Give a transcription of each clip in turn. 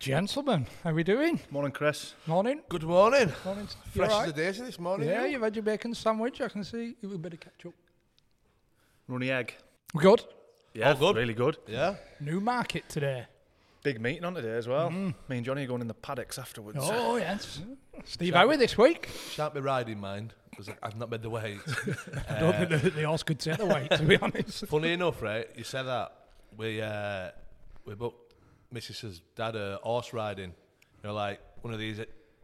Gentlemen, how are we doing? Morning, Chris. Morning. Good morning. Morning. Fresh as the day so this morning. Yeah, you've had your bacon sandwich. I can see you better catch up. Runny egg. Good. Yeah, good. Really good. Yeah. New market today. Big meeting on today as well. Mm. Me and Johnny are going in the paddocks afterwards. Oh yes. Steve Howie this week. Shan't be riding, mind, because I've not made the weight. I don't think the horse could take the weight, to be honest. Funny enough, right? You said that we booked Mrs. dad horse riding, you know, like one of these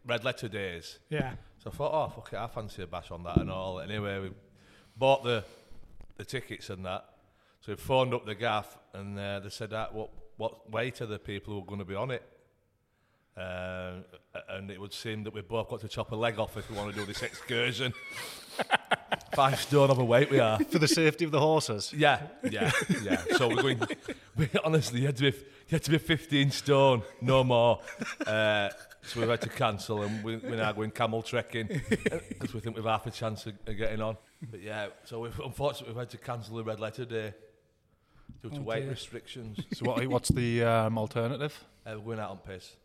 red letter days. Yeah. So I thought, oh fuck it, I fancy a bash on that and all. Anyway, we bought the tickets and that. So we phoned up the gaff and they said that what weight are the people who are going to be on it? And it would seem that we both got to chop a leg off if we want to do this excursion. 5 stone of a weight we are. For the safety of the horses? Yeah. So we're going, honestly, you had to be 15 stone, no more. So we've had to cancel and we're now going camel trekking because we think we've half a chance of getting on. But yeah, so unfortunately we've had to cancel the red letter day due to weight restrictions. So what's the alternative? We're going out on piss.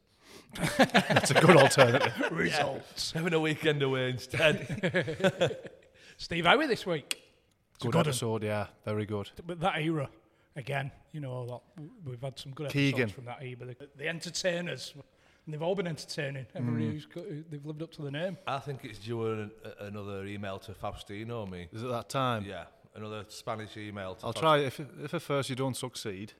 That's a good alternative. Results. Having a weekend away instead. Steve Howie this week. Good episode, yeah. Very good. But that era, again, you know, we've had some good episodes from that era. The entertainers, and they've all been entertaining. Everybody they've lived up to the name. I think it's due another email to Faustino, me. Is it that time? Yeah, another Spanish email. I'll try it. If at first you don't succeed.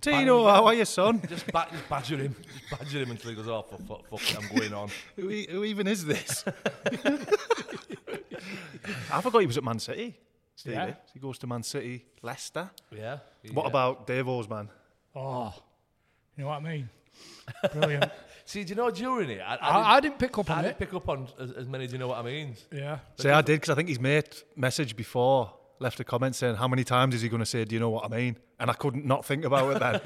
Tino, how are you, son? Just badger him. Just badger him until he goes, oh, fuck, I'm going on. Who even is this? I forgot he was at Man City. Stevie. Yeah. He goes to Man City, Leicester. Yeah. What about Dave Osman? Oh, you know what I mean? Brilliant. See, do you know, during it, I didn't pick up on it. I didn't pick up on as many, do you know what I mean? Yeah. See, I did, because I think his mate messaged before, left a comment saying, how many times is he going to say, do you know what I mean? And I couldn't not think about it then.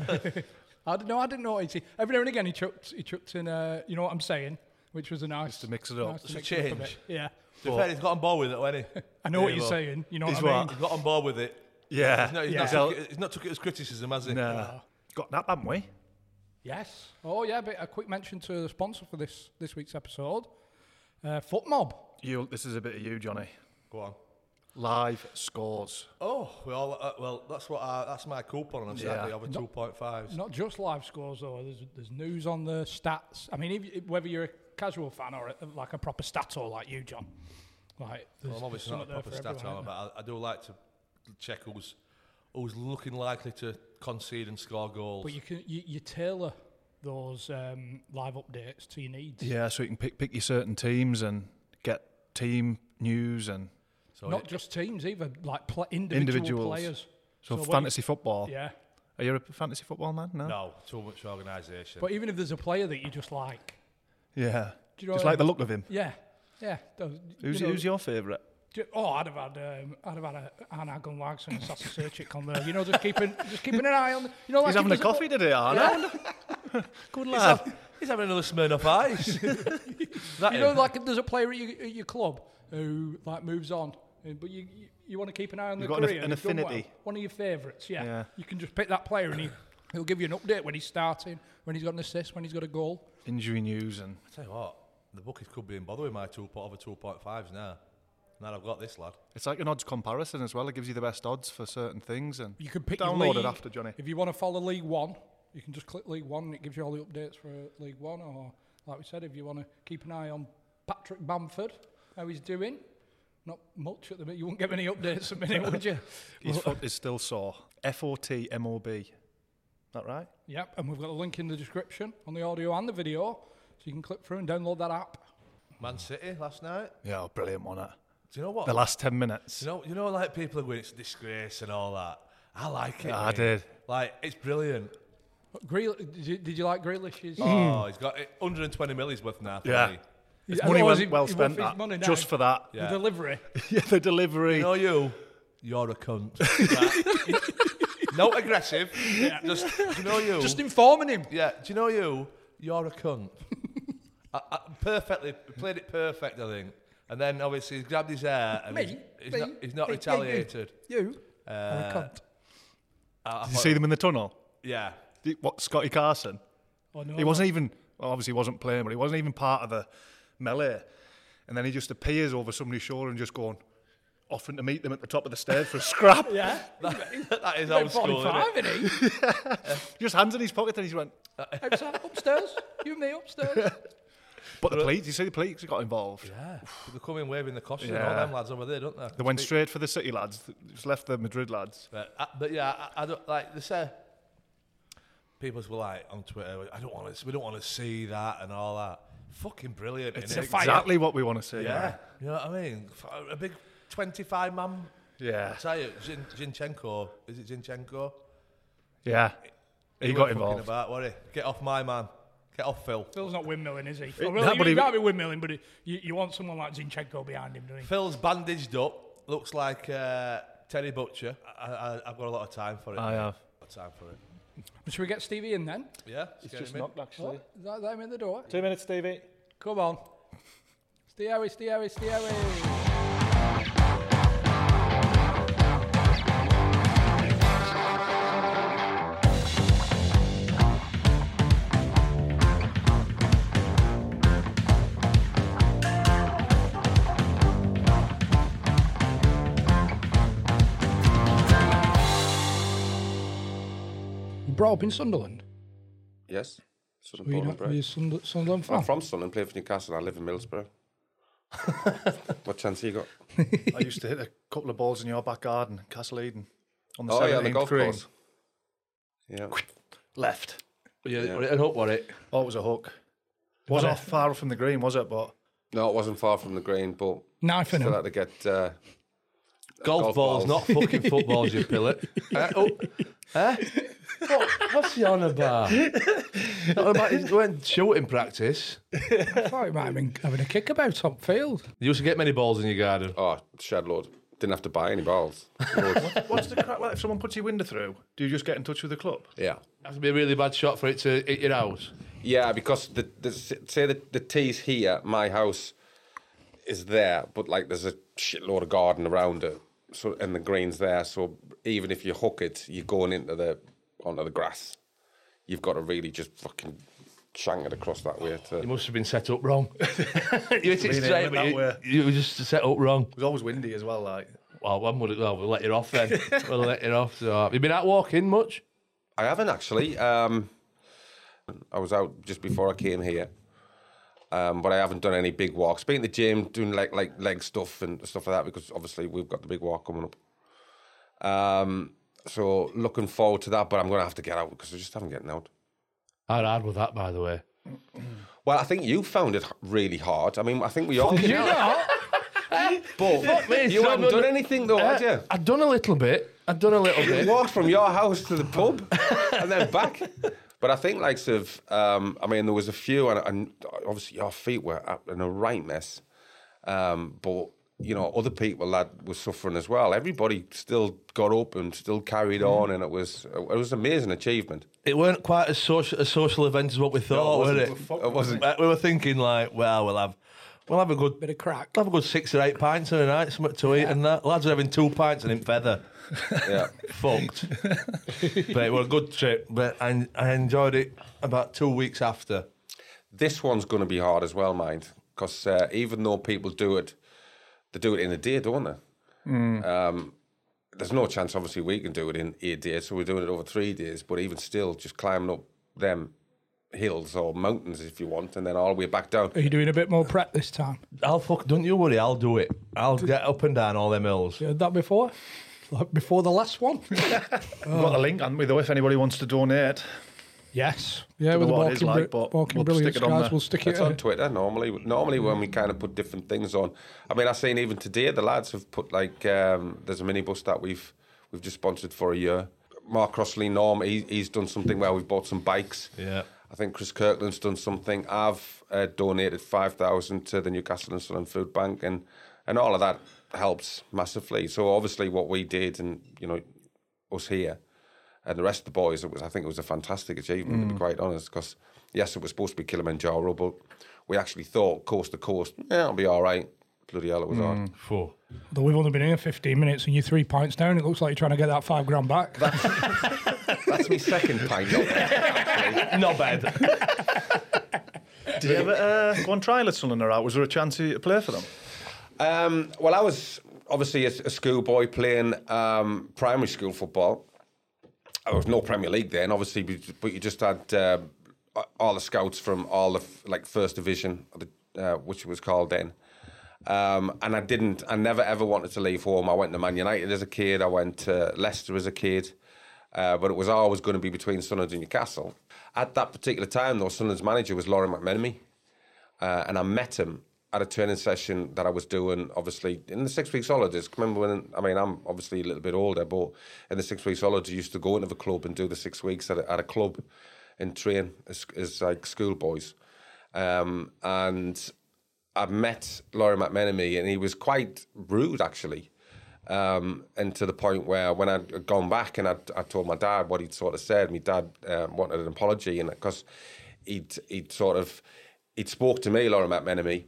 I didn't know. Every now and again, he chucked in, you know what I'm saying, which was a nice... Just to mix it up. Nice to change. Yeah. To be fair, he's got on board with it, hasn't he? I know what you're saying. You know what I mean? He's got on board with it. Yeah. He's not took it as criticism, has he? No. Got that, haven't we? Yes. Oh, yeah, but a quick mention to the sponsor for this week's episode, Footmob. This is a bit of you, Johnny. Go on. Live scores. Oh, well, that's my coupon on Saturday, over 2.5s. Not just live scores, though. There's news on the stats. I mean, whether you're a casual fan or like a proper stato like you, John. Like, I'm obviously not a proper stato, but I do like to check who's looking likely to concede and score goals. But you tailor those live updates to your needs. Yeah, so you can pick your certain teams and get team news and... So not just teams either, like individuals. Players. So fantasy football. Yeah. Are you a fantasy football man? No, too much organisation. But even if there's a player that you just like. Yeah. Do you know just like the look of him. Yeah. Yeah. Who's your favourite? I'd have had Arna Gunn-Lagsson and Sasa Serchik on there. You know, just keeping an eye on. You know, like he's having a coffee today, Arna. Yeah. Good lad. He's having another Smirnoff Ice. You know, like there's a player at your club who like moves on. But you want to keep an eye on the career. An affinity. One of your favourites, yeah. You can just pick that player and he'll give you an update when he's starting, when he's got an assist, when he's got a goal. Injury news and... I tell you what, the bookies could be in bother with my over 2.5s now. Now I've got this lad. It's like an odds comparison as well. It gives you the best odds for certain things, and you can pick download it after Johnny. If you want to follow League One, you can just click League One, and it gives you all the updates for League One. Or like we said, if you want to keep an eye on Patrick Bamford, how he's doing. Not much at the minute. You wouldn't get many updates a minute, would you? His foot is still sore. FOTMOB. That right? Yep. And we've got a link in the description on the audio and the video, so you can click through and download that app. Man City last night. Yeah, brilliant one. Do you know what? The last 10 minutes. You know, like people are going, it's a disgrace and all that. I like it. Yeah, I did. Like, it's brilliant. Did you like Grealish's? Oh, he's got 120 milli's worth now. Yeah. His money was well spent. Just for that. Yeah. The delivery. Yeah, the delivery. You know you're a cunt. Not aggressive. Yeah. Just, you know you. Just informing him. Yeah. Do you know you're a cunt. I perfectly played it perfect, I think. And then obviously he's grabbed his hair and he's not retaliated. You are a cunt. Did you see them in the tunnel? Yeah. What, Scotty Carson? Oh, no. He wasn't even, obviously he wasn't playing, but he wasn't even part of the melee. And then he just appears over somebody's shoulder and just going, offering to meet them at the top of the stairs for a scrap. Yeah. That is old school, isn't it? Yeah. Just hands in his pocket and he went, upstairs, you and me upstairs. But the police, you see the police got involved. Yeah, they come in waving the caution. Yeah. All them lads over there, don't they? They went straight for the City lads. Just left the Madrid lads. But yeah, I don't like. They say people were like on Twitter, I don't want to. We don't want to see that and all that. Fucking brilliant. It's exactly what we want to see. Yeah, you know what I mean. A big 25 man. Yeah. I tell you, Zinchenko. Is it Zinchenko? Yeah. He got involved. What? Get off my man. Get off, Phil. Phil's not windmilling, is he? He might be windmilling, but you want someone like Zinchenko behind him, don't you? Phil's bandaged up. Looks like Terry Butcher. I've got a lot of time for it. I have. A lot of time for it. Should we get Stevie in then? Yeah. He's just knocked, actually. Oh, is that him in the door? 2 minutes, Stevie. Come on. Stevie. Brought up in Sunderland? Yes. Are you Sunderland fan? I'm from Sunderland, played for Newcastle, and I live in Middlesbrough. What chance have you got? I used to hit a couple of balls in your back garden, Castle Eden, on the 17th green. Oh, yeah, the golf course. Yeah. Left. Yeah. An hook, was it? Oh, it was a hook. Wasn't far off from the green, was it? But no, it wasn't far from the green, but knife in him. Still had to get... golf balls, not fucking footballs, you pilot. What's he on about? He went shooting practice. I thought he might have been having a kick about top field. You used to get many balls in your garden. Oh, shed load. Didn't have to buy any balls. What's the crack? Well, if someone puts your window through, do you just get in touch with the club? Yeah. That has to be a really bad shot for it to hit your house. Yeah, because the tee's here, my house is there, but like there's a shitload of garden around it. So, and the green's there, so even if you hook it, you're going onto the grass. You've got to really just fucking shank it across that way. You must have been set up wrong. You were just set up wrong. It was always windy as well, like. Well, we'll let you off then. We'll let you off. So. Have you been out walking much? I haven't, actually. I was out just before I came here. But I haven't done any big walks. Been in the gym, doing like leg stuff and stuff like that, because obviously we've got the big walk coming up. So looking forward to that, but I'm going to have to get out because I just haven't gotten out. How hard was that, by the way? Well, I think you found it really hard. I mean, I think we all did. But you haven't done anything though, have you? I've done a little bit. You walked from your house to the pub and then back. But I think likes of, there was a few, and obviously your feet were in a right mess. But, you know, other people that were suffering as well. Everybody still got up and still carried on, and it was an amazing achievement. It weren't quite as social event as what we thought, was it? It wasn't. We were thinking like, well, we'll have a good bit of crack. We'll have a good 6 or 8 pints in a night, something to eat, and that. Lads are having 2 pints and in feather. Yeah, fucked. But it was a good trip. But I enjoyed it about 2 weeks after. This one's going to be hard as well, mind, because even though people do it They do it in a day, don't they? Mm. There's no chance, obviously, we can do it in a day, so we're doing it over 3 days, but even still, just climbing up them hills or mountains, if you want, and then all the way back down. Are you doing a bit more prep this time? Don't you worry, I'll do it. I'll get up and down all them hills. You heard that before? Like before the last one? We've got a link, haven't we, though, if anybody wants to donate. Yes. Yeah, with the Walking, like, Walking Brilliance guys, we'll stick it on. It's on Twitter normally. Normally when we kind of put different things on. I mean, I've seen even today the lads have put, like, there's a minibus that we've just sponsored for a year. Mark Crossley, Norm, he's done something where we've bought some bikes. Yeah. I think Chris Kirkland's done something. I've donated 5,000 to the Newcastle and Sunderland Food Bank, and all of that helps massively. So obviously what we did, and, you know, us here, and the rest of the boys, I think it was a fantastic achievement, to be quite honest, because, yes, it was supposed to be Kilimanjaro, but we actually thought coast to coast, it'll be all right. Bloody hell, it was hard. Four. Though we've only been here 15 minutes and you're 3 pints down, it looks like you're trying to get that £5 back. That's my second pint. Not bad. Did you ever go on trial at Sunderland or out? Was there a chance to play for them? Well, I was obviously a schoolboy playing primary school football. There was no Premier League then, obviously, but you just had all the scouts from all the First Division, which it was called then. And I never ever wanted to leave home. I went to Man United as a kid. I went to Leicester as a kid. But it was always going to be between Sunderland and Newcastle. At that particular time, though, Sunderland's manager was Lawrie McMenemy. And I met him at a training session that I was doing, obviously, in the 6 weeks holidays. Remember when, I mean, I'm obviously a little bit older, but in the 6 weeks holidays, I used to go into the club and do the 6 weeks at a club and train as like schoolboys. And I met Lawrie McMenemy, and he was quite rude, actually. And to the point where when I'd gone back and I told my dad what he'd sort of said, my dad wanted an apology, and because he'd spoke to me, Lawrie McMenemy,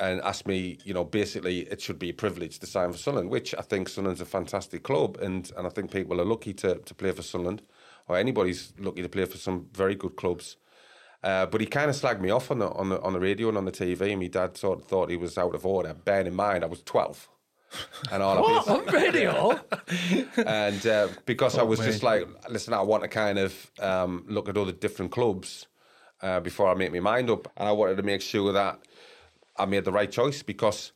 and asked me, you know, basically it should be a privilege to sign for Sunderland, which I think Sunderland's a fantastic club, and I think people are lucky to play for Sunderland, or anybody's lucky to play for some very good clubs. But he kind of slagged me off on the radio and on the TV, and my dad sort of thought he was out of order. Bearing in mind, I was 12. And all what? On radio? And because I was just like, listen, I want to kind of look at all the different clubs before I make my mind up, and I wanted to make sure that I made the right choice, because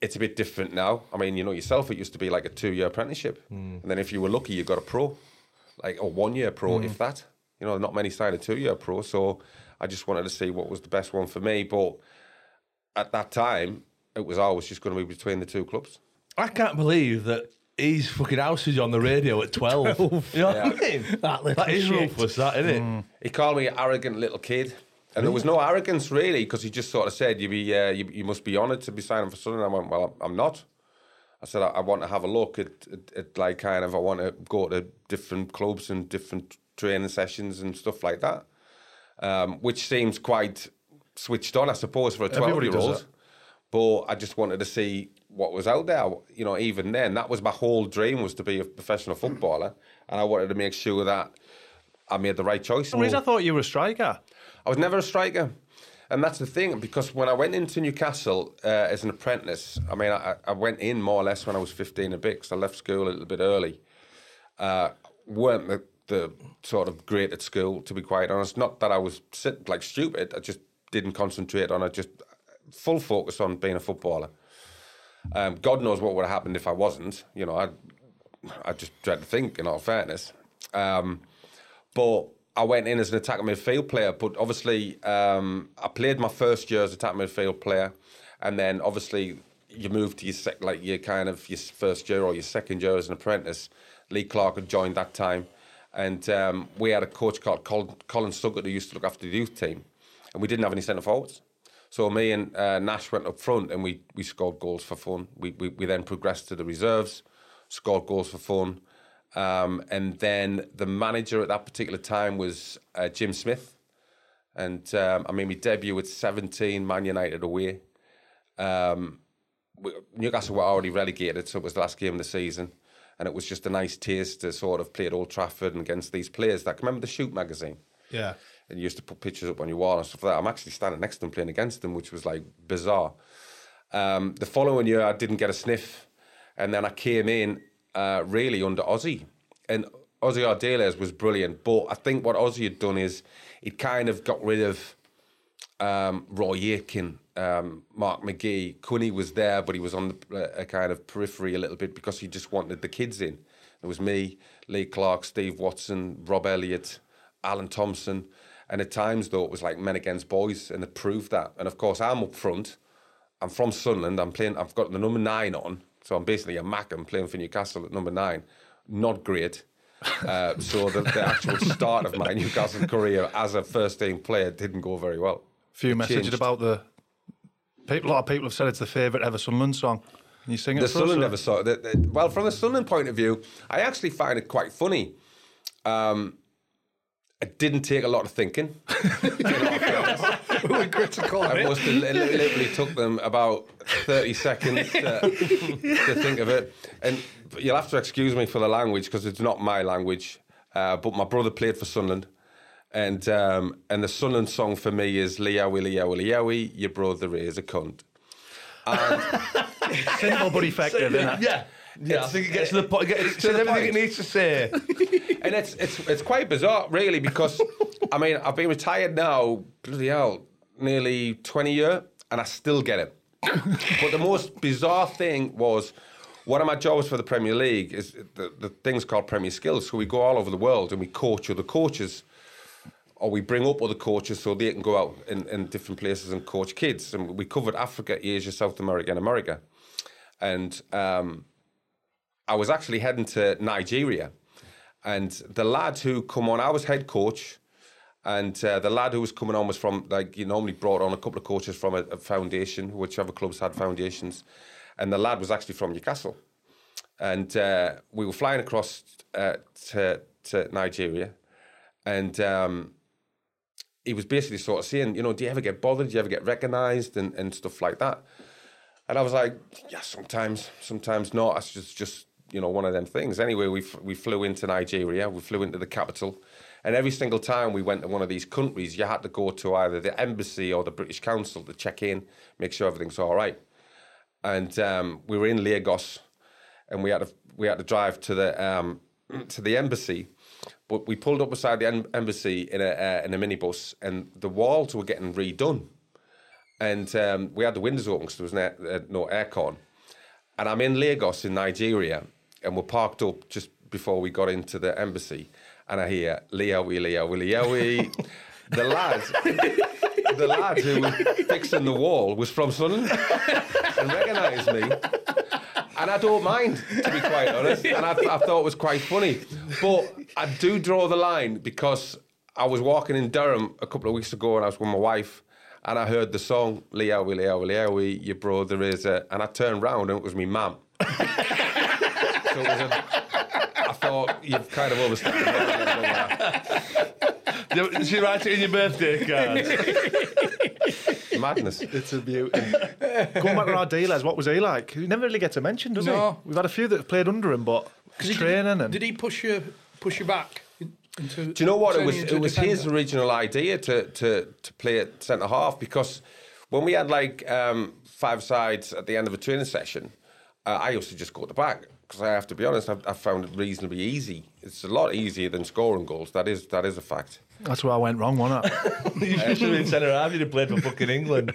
it's a bit different now. I mean, you know yourself, it used to be like a 2-year apprenticeship, and then if you were lucky, you got a pro, like a 1-year pro, if that. You know, not many signed a 2-year pro, so I just wanted to see what was the best one for me. But at that time, it was always just going to be between the two clubs. I can't believe that he's fucking ousted on the radio at 12. You know what I mean? That is ruthless, that, isn't it? He called me an arrogant little kid. And there was no arrogance, really, because he just sort of said, you must be honoured to be signing for Sunderland. And I went, well, I'm not. I said, I want to have a look at like, kind of, I want to go to different clubs and different training sessions and stuff like that, which seems quite switched on, I suppose, for a 12-year-old. But I just wanted to see what was out there. You know, even then, that was my whole dream, was to be a professional footballer. And I wanted to make sure that I made the right choice. I thought you were a striker. I was never a striker. And that's the thing, because when I went into Newcastle as an apprentice, I mean, I went in more or less when I was 15 a bit, because I left school a little bit early. Weren't the sort of great at school, to be quite honest. Not that I was like stupid. I just didn't concentrate on it. Just full focus on being a footballer. God knows what would have happened if I wasn't. You know, I just dread to think, in all fairness. But I went in as an attacking midfield player, but obviously I played my first year as attacking midfield player, and then obviously you move to your first year or your second year as an apprentice. Lee Clark had joined that time, and we had a coach called Colin Suggett who used to look after the youth team, and we didn't have any centre forwards. So me and Nash went up front, and we scored goals for fun. We then progressed to the reserves, scored goals for fun. And then the manager at that particular time was Jim Smith. And I made my debut at 17, Man United away. Newcastle were already relegated, so it was the last game of the season. And it was just a nice taste to sort of play at Old Trafford and against these players. Remember the Shoot magazine? Yeah. And you used to put pictures up on your wall and stuff like that. I'm actually standing next to them playing against them, which was like bizarre. The following year, I didn't get a sniff. And then I came in really under Ossie. And Ossie Ardiles was brilliant. But I think what Ossie had done is it kind of got rid of Roy Aitken, Mark McGee. Cooney was there, but he was on a kind of periphery a little bit because he just wanted the kids in. It was me, Lee Clark, Steve Watson, Rob Elliott, Alan Thompson. And at times, though, it was like men against boys, and it proved that. And, of course, I'm up front. I'm from Sunderland. I'm playing. I've got the number 9 on, so I'm basically a Mackham playing for Newcastle at number 9. Not great. So the actual start of my Newcastle career as a first-team player didn't go very well. Few messages about the... people. A lot of people have said it's the favourite ever Sunderland song. Can you sing it the for Sunderland us? Well, from the Sunderland point of view, I actually find it quite funny. It didn't take a lot of thinking. We were critical. I must have literally took them about 30 seconds to think of it. And you'll have to excuse me for the language because it's not my language. But my brother played for Sunderland. And the Sunderland song for me is Leowie, Leowie, Leowie, your brother is a cunt. Simple but effective, isn't it? Yeah. Yeah, I think it gets to the point. It says everything it needs to say, and it's quite bizarre, really, because I mean I've been retired now, bloody hell, nearly 20 years, and I still get it. But the most bizarre thing was one of my jobs for the Premier League is the thing's called Premier Skills. So we go all over the world and we coach other coaches, or we bring up other coaches so they can go out in different places and coach kids. And we covered Africa, Asia, South America, and America, and I was actually heading to Nigeria, and the lad who come on, I was head coach, and the lad who was coming on was from, like, you normally brought on a couple of coaches from a foundation, whichever clubs had foundations, and the lad was actually from Newcastle, and we were flying across to Nigeria, and he was basically sort of saying, you know, do you ever get bothered? Do you ever get recognised and stuff like that? And I was like, yeah, sometimes not. It's just you know, one of them things. Anyway, we flew into Nigeria, we flew into the capital, and every single time we went to one of these countries, you had to go to either the embassy or the British Council to check in, make sure everything's all right. And we were in Lagos, and we had to drive to the embassy, but we pulled up beside the embassy in a minibus, and the walls were getting redone. And we had the windows open because there was no aircon. And I'm in Lagos in Nigeria, and we're parked up just before we got into the embassy. And I hear, Leowie, Leowie, Leowie. The lad who was fixing the wall was from Sunderland and recognised me. And I don't mind, to be quite honest. And I thought it was quite funny. But I do draw the line because I was walking in Durham a couple of weeks ago and I was with my wife, and I heard the song, Leowie, Leowie, Leowie, your brother is a... And I turned round and it was me mum. So it was I thought, you've kind of overstepped the line. Did she write it in your birthday card? Madness. It's a beauty. Going back to Ardiles, what was he like? He never really gets a mention, does he? We've had a few that have played under him, but training and... Did he push you back? Do you know what it was? It was his original idea to play at centre half, because when we had like five sides at the end of a training session, I used to just go to the back because I have to be honest, I found it reasonably easy. It's a lot easier than scoring goals. That is a fact. That's where I went wrong, wasn't it? You should have been centre half. You'd have played for fucking England.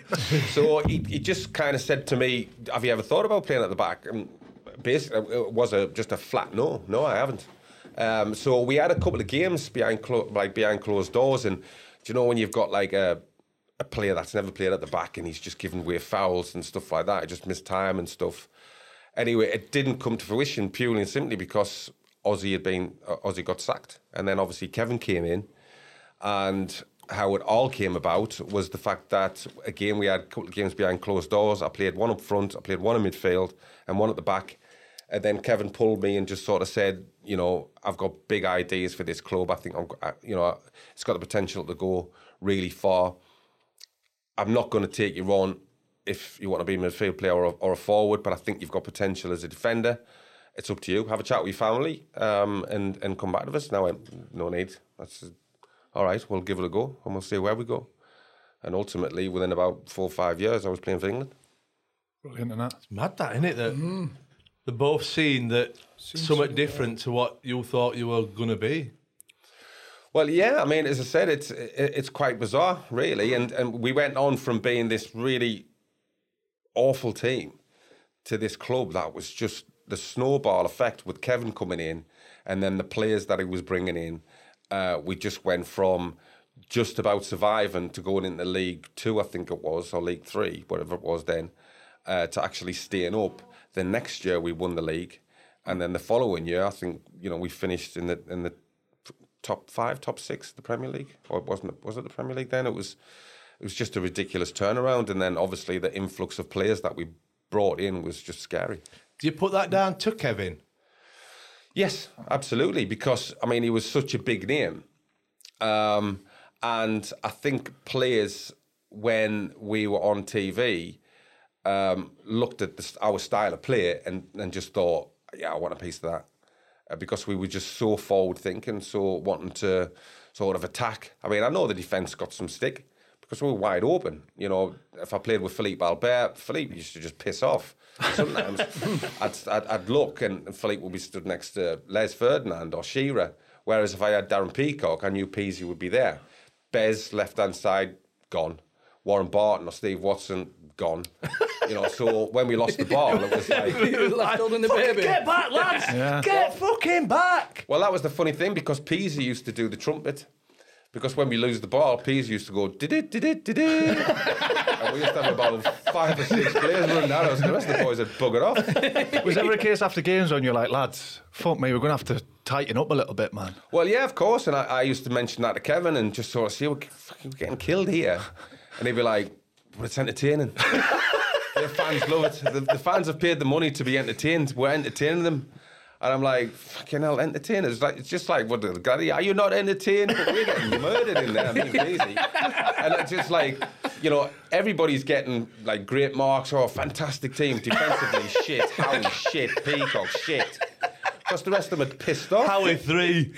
So he just kind of said to me, "Have you ever thought about playing at the back?" And basically, it was just a flat no. No, I haven't. So we had a couple of games behind closed doors, and do you know when you've got like a player that's never played at the back and he's just giving away fouls and stuff like that, he just missed time and stuff. Anyway, it didn't come to fruition purely and simply because Ossie got sacked, and then obviously Kevin came in, and how it all came about was the fact that again we had a couple of games behind closed doors. I played one up front, I played one in midfield, and one at the back. And then Kevin pulled me and just sort of said, you know, I've got big ideas for this club. I think, it's got the potential to go really far. I'm not going to take you on if you want to be a midfield player or a forward, but I think you've got potential as a defender. It's up to you. Have a chat with your family and come back to us. And I went, no need. That's all right, we'll give it a go and we'll see where we go. And ultimately, within about 4 or 5 years, I was playing for England. Brilliant, isn't it? It's mad that, isn't it? That they're both seeing that something different to what you thought you were going to be. Well, yeah, I mean, as I said, it's quite bizarre, really. And we went on from being this really awful team to this club that was just the snowball effect with Kevin coming in and then the players that he was bringing in. We just went from just about surviving to going into League Two, I think it was, or League Three, whatever it was then, to actually staying up. Then next year we won the league, and then the following year, I think, you know, we finished in the top five, top six, the Premier League, or was it the Premier League then? It was just a ridiculous turnaround, and then obviously the influx of players that we brought in was just scary. Do you put that down to Kevin? Yes, absolutely, because, I mean, he was such a big name. And I think players, when we were on TV, looked at our style of play and just thought, yeah, I want a piece of that. Because we were just so forward-thinking, so wanting to sort of attack. I mean, I know the defence got some stick because we were wide open. You know, if I played with Philippe Albert, Philippe used to just piss off. Sometimes I'd look and Philippe would be stood next to Les Ferdinand or Shearer, whereas if I had Darren Peacock, I knew Peasy would be there. Bez, left-hand side, gone. Warren Barton or Steve Watson, gone. You know, so when we lost the ball, it was like... He was left holding the baby. Get back, lads! Yeah. Get fucking back! Well, that was the funny thing, because Peasy used to do the trumpet. Because when we lose the ball, Peas used to go, did-it, did-it, did-it. And we used to have about 5 or 6 players running at us, and the rest of the boys had buggered off. Was ever a case after games when you're like, lads, fuck me, we're going to have to tighten up a little bit, man? Well, yeah, of course. And I used to mention that to Kevin and just sort of see, we're getting killed here. And he'd be like, but it's entertaining. The fans love it. The fans have paid the money to be entertained. We're entertaining them. And I'm like, fucking hell, entertainers. Like, it's just like, what, are you not entertained? But we're getting murdered in there, I mean, crazy. And it's just like, you know, everybody's getting, like, great marks. Oh, fantastic team. Defensively, shit. Howie, shit. Peacock, shit. Because the rest of them are pissed off. Howie, 3.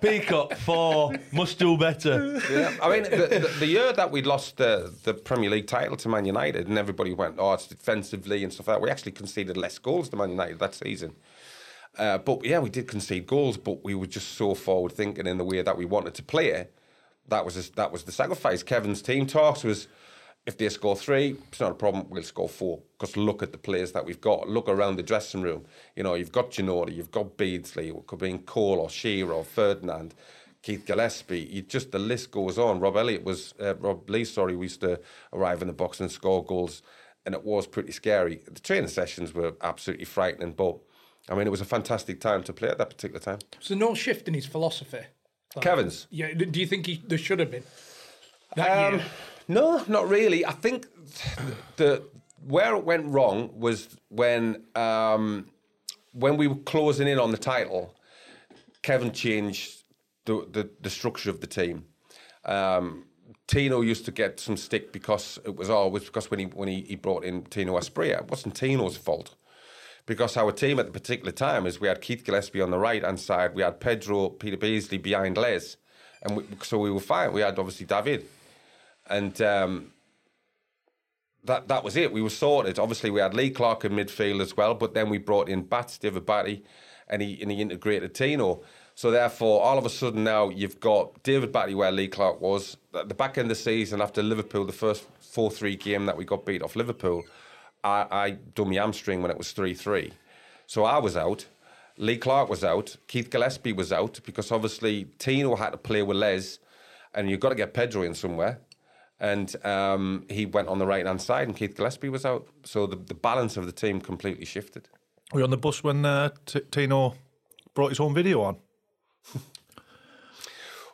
Peacock, 4. Must do better. Yeah. I mean, the year that we lost the Premier League title to Man United and everybody went, oh, it's defensively and stuff like that, we actually conceded less goals to Man United that season. But yeah, we did concede goals, but we were just so forward thinking in the way that we wanted to play. That was the sacrifice. Kevin's team talks was, if they score 3, it's not a problem, we'll score 4. Because look at the players that we've got. Look around the dressing room. You know, you've got Gennady, you've got Beardsley, it could be Cole or Shearer or Ferdinand, Keith Gillespie. The list goes on. Rob Lee, we used to arrive in the box and score goals, and it was pretty scary. The training sessions were absolutely frightening, but I mean, it was a fantastic time to play at that particular time. So no shift in his philosophy? Like, Kevin's? Yeah, do you think there should have been? That year? No, not really. I think where it went wrong was when we were closing in on the title, Kevin changed the structure of the team. Tino used to get some stick because it was always because when he brought in Tino Asprey, it wasn't Tino's fault. Because our team at the particular time is we had Keith Gillespie on the right-hand side, we had Peter Beardsley behind Les, and so we were fine. We had, obviously, David. And that was it. We were sorted. Obviously, we had Lee Clark in midfield as well, but then we brought in David Batty, and he integrated Tino. So, therefore, all of a sudden now you've got David Batty where Lee Clark was. At the back end of the season, after Liverpool, the first 4-3 game that we got beat off Liverpool, I done my hamstring when it was 3-3. So I was out. Lee Clark was out. Keith Gillespie was out because obviously Tino had to play with Les and you've got to get Pedro in somewhere. And he went on the right-hand side and Keith Gillespie was out. So the balance of the team completely shifted. Were you on the bus when Tino brought his home video on?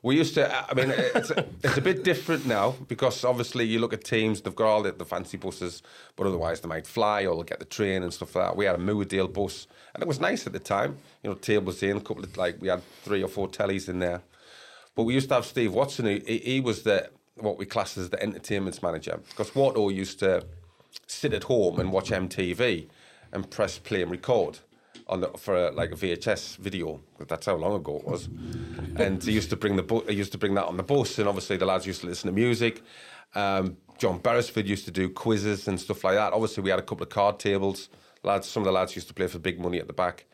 We used to... I mean, it's a bit different now because obviously you look at teams, they've got all the fancy buses, but otherwise they might fly or they'll get the train and stuff like that. We had a Moodale bus, and it was nice at the time. You know, tables in, we had 3 or 4 tellies in there. But we used to have Steve Watson, he was what we classed as the entertainments manager because Watto used to sit at home and watch MTV and press play and record for a VHS video. That's how long ago it was. And he used to bring that on the bus, and obviously the lads used to listen to music. John Beresford used to do quizzes and stuff like that. Obviously, we had a couple of card tables. Lads, some of the lads used to play for big money at the back,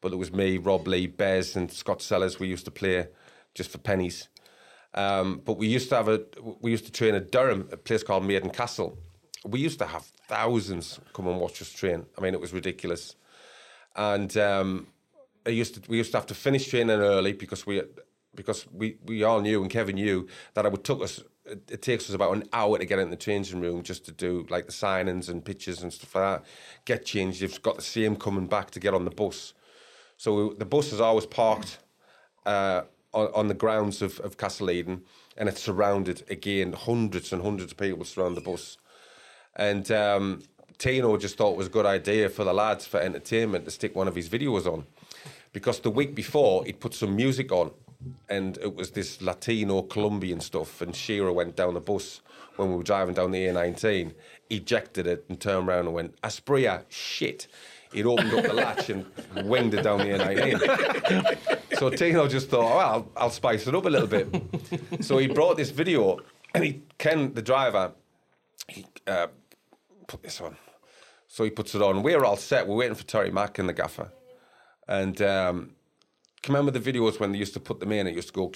but it was me, Rob Lee, Bez and Scott Sellers. We used to play just for pennies. But we used to have we used to train at Durham, a place called Maiden Castle. We used to have thousands come and watch us train. I mean, it was ridiculous. And we used to have to finish training early because we all knew, and Kevin knew, that it takes us about an hour to get in the changing room just to do like the signings and pitches and stuff like that. Get changed. You've got the same coming back to get on the bus. So the bus is always parked on the grounds of Castle Eden, and it's surrounded again. Hundreds and hundreds of people surround the bus. And Tino just thought it was a good idea for the lads for entertainment to stick one of his videos on, because the week before he'd put some music on, and it was this Latino Colombian stuff, and Shearer went down the bus when we were driving down the A19, ejected it and turned around and went, "Asprey, shit." He'd opened up the latch and winged it down the A19. So Tino just thought, well, I'll spice it up a little bit. So he brought this video, and Ken, the driver, he put this on. So he puts it on. We're all set. We're waiting for Terry Mack and the gaffer. And remember the videos when they used to put them in, it used to go,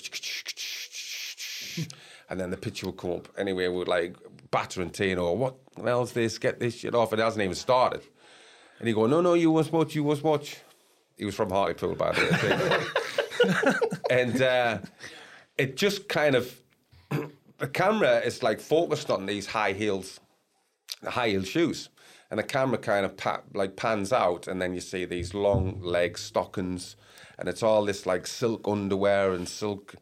and then the picture would come up. Anyway, we were like battering Tino, what the hell's this? Get this shit off. It hasn't even started. And he go, no, you must watch. He was from Hartlepool, by the way. And it just kind of, the camera is like focused on these high heels, the high heel shoes. And the camera kind of pans out, and then you see these long leg stockings, and it's all this like silk underwear and silk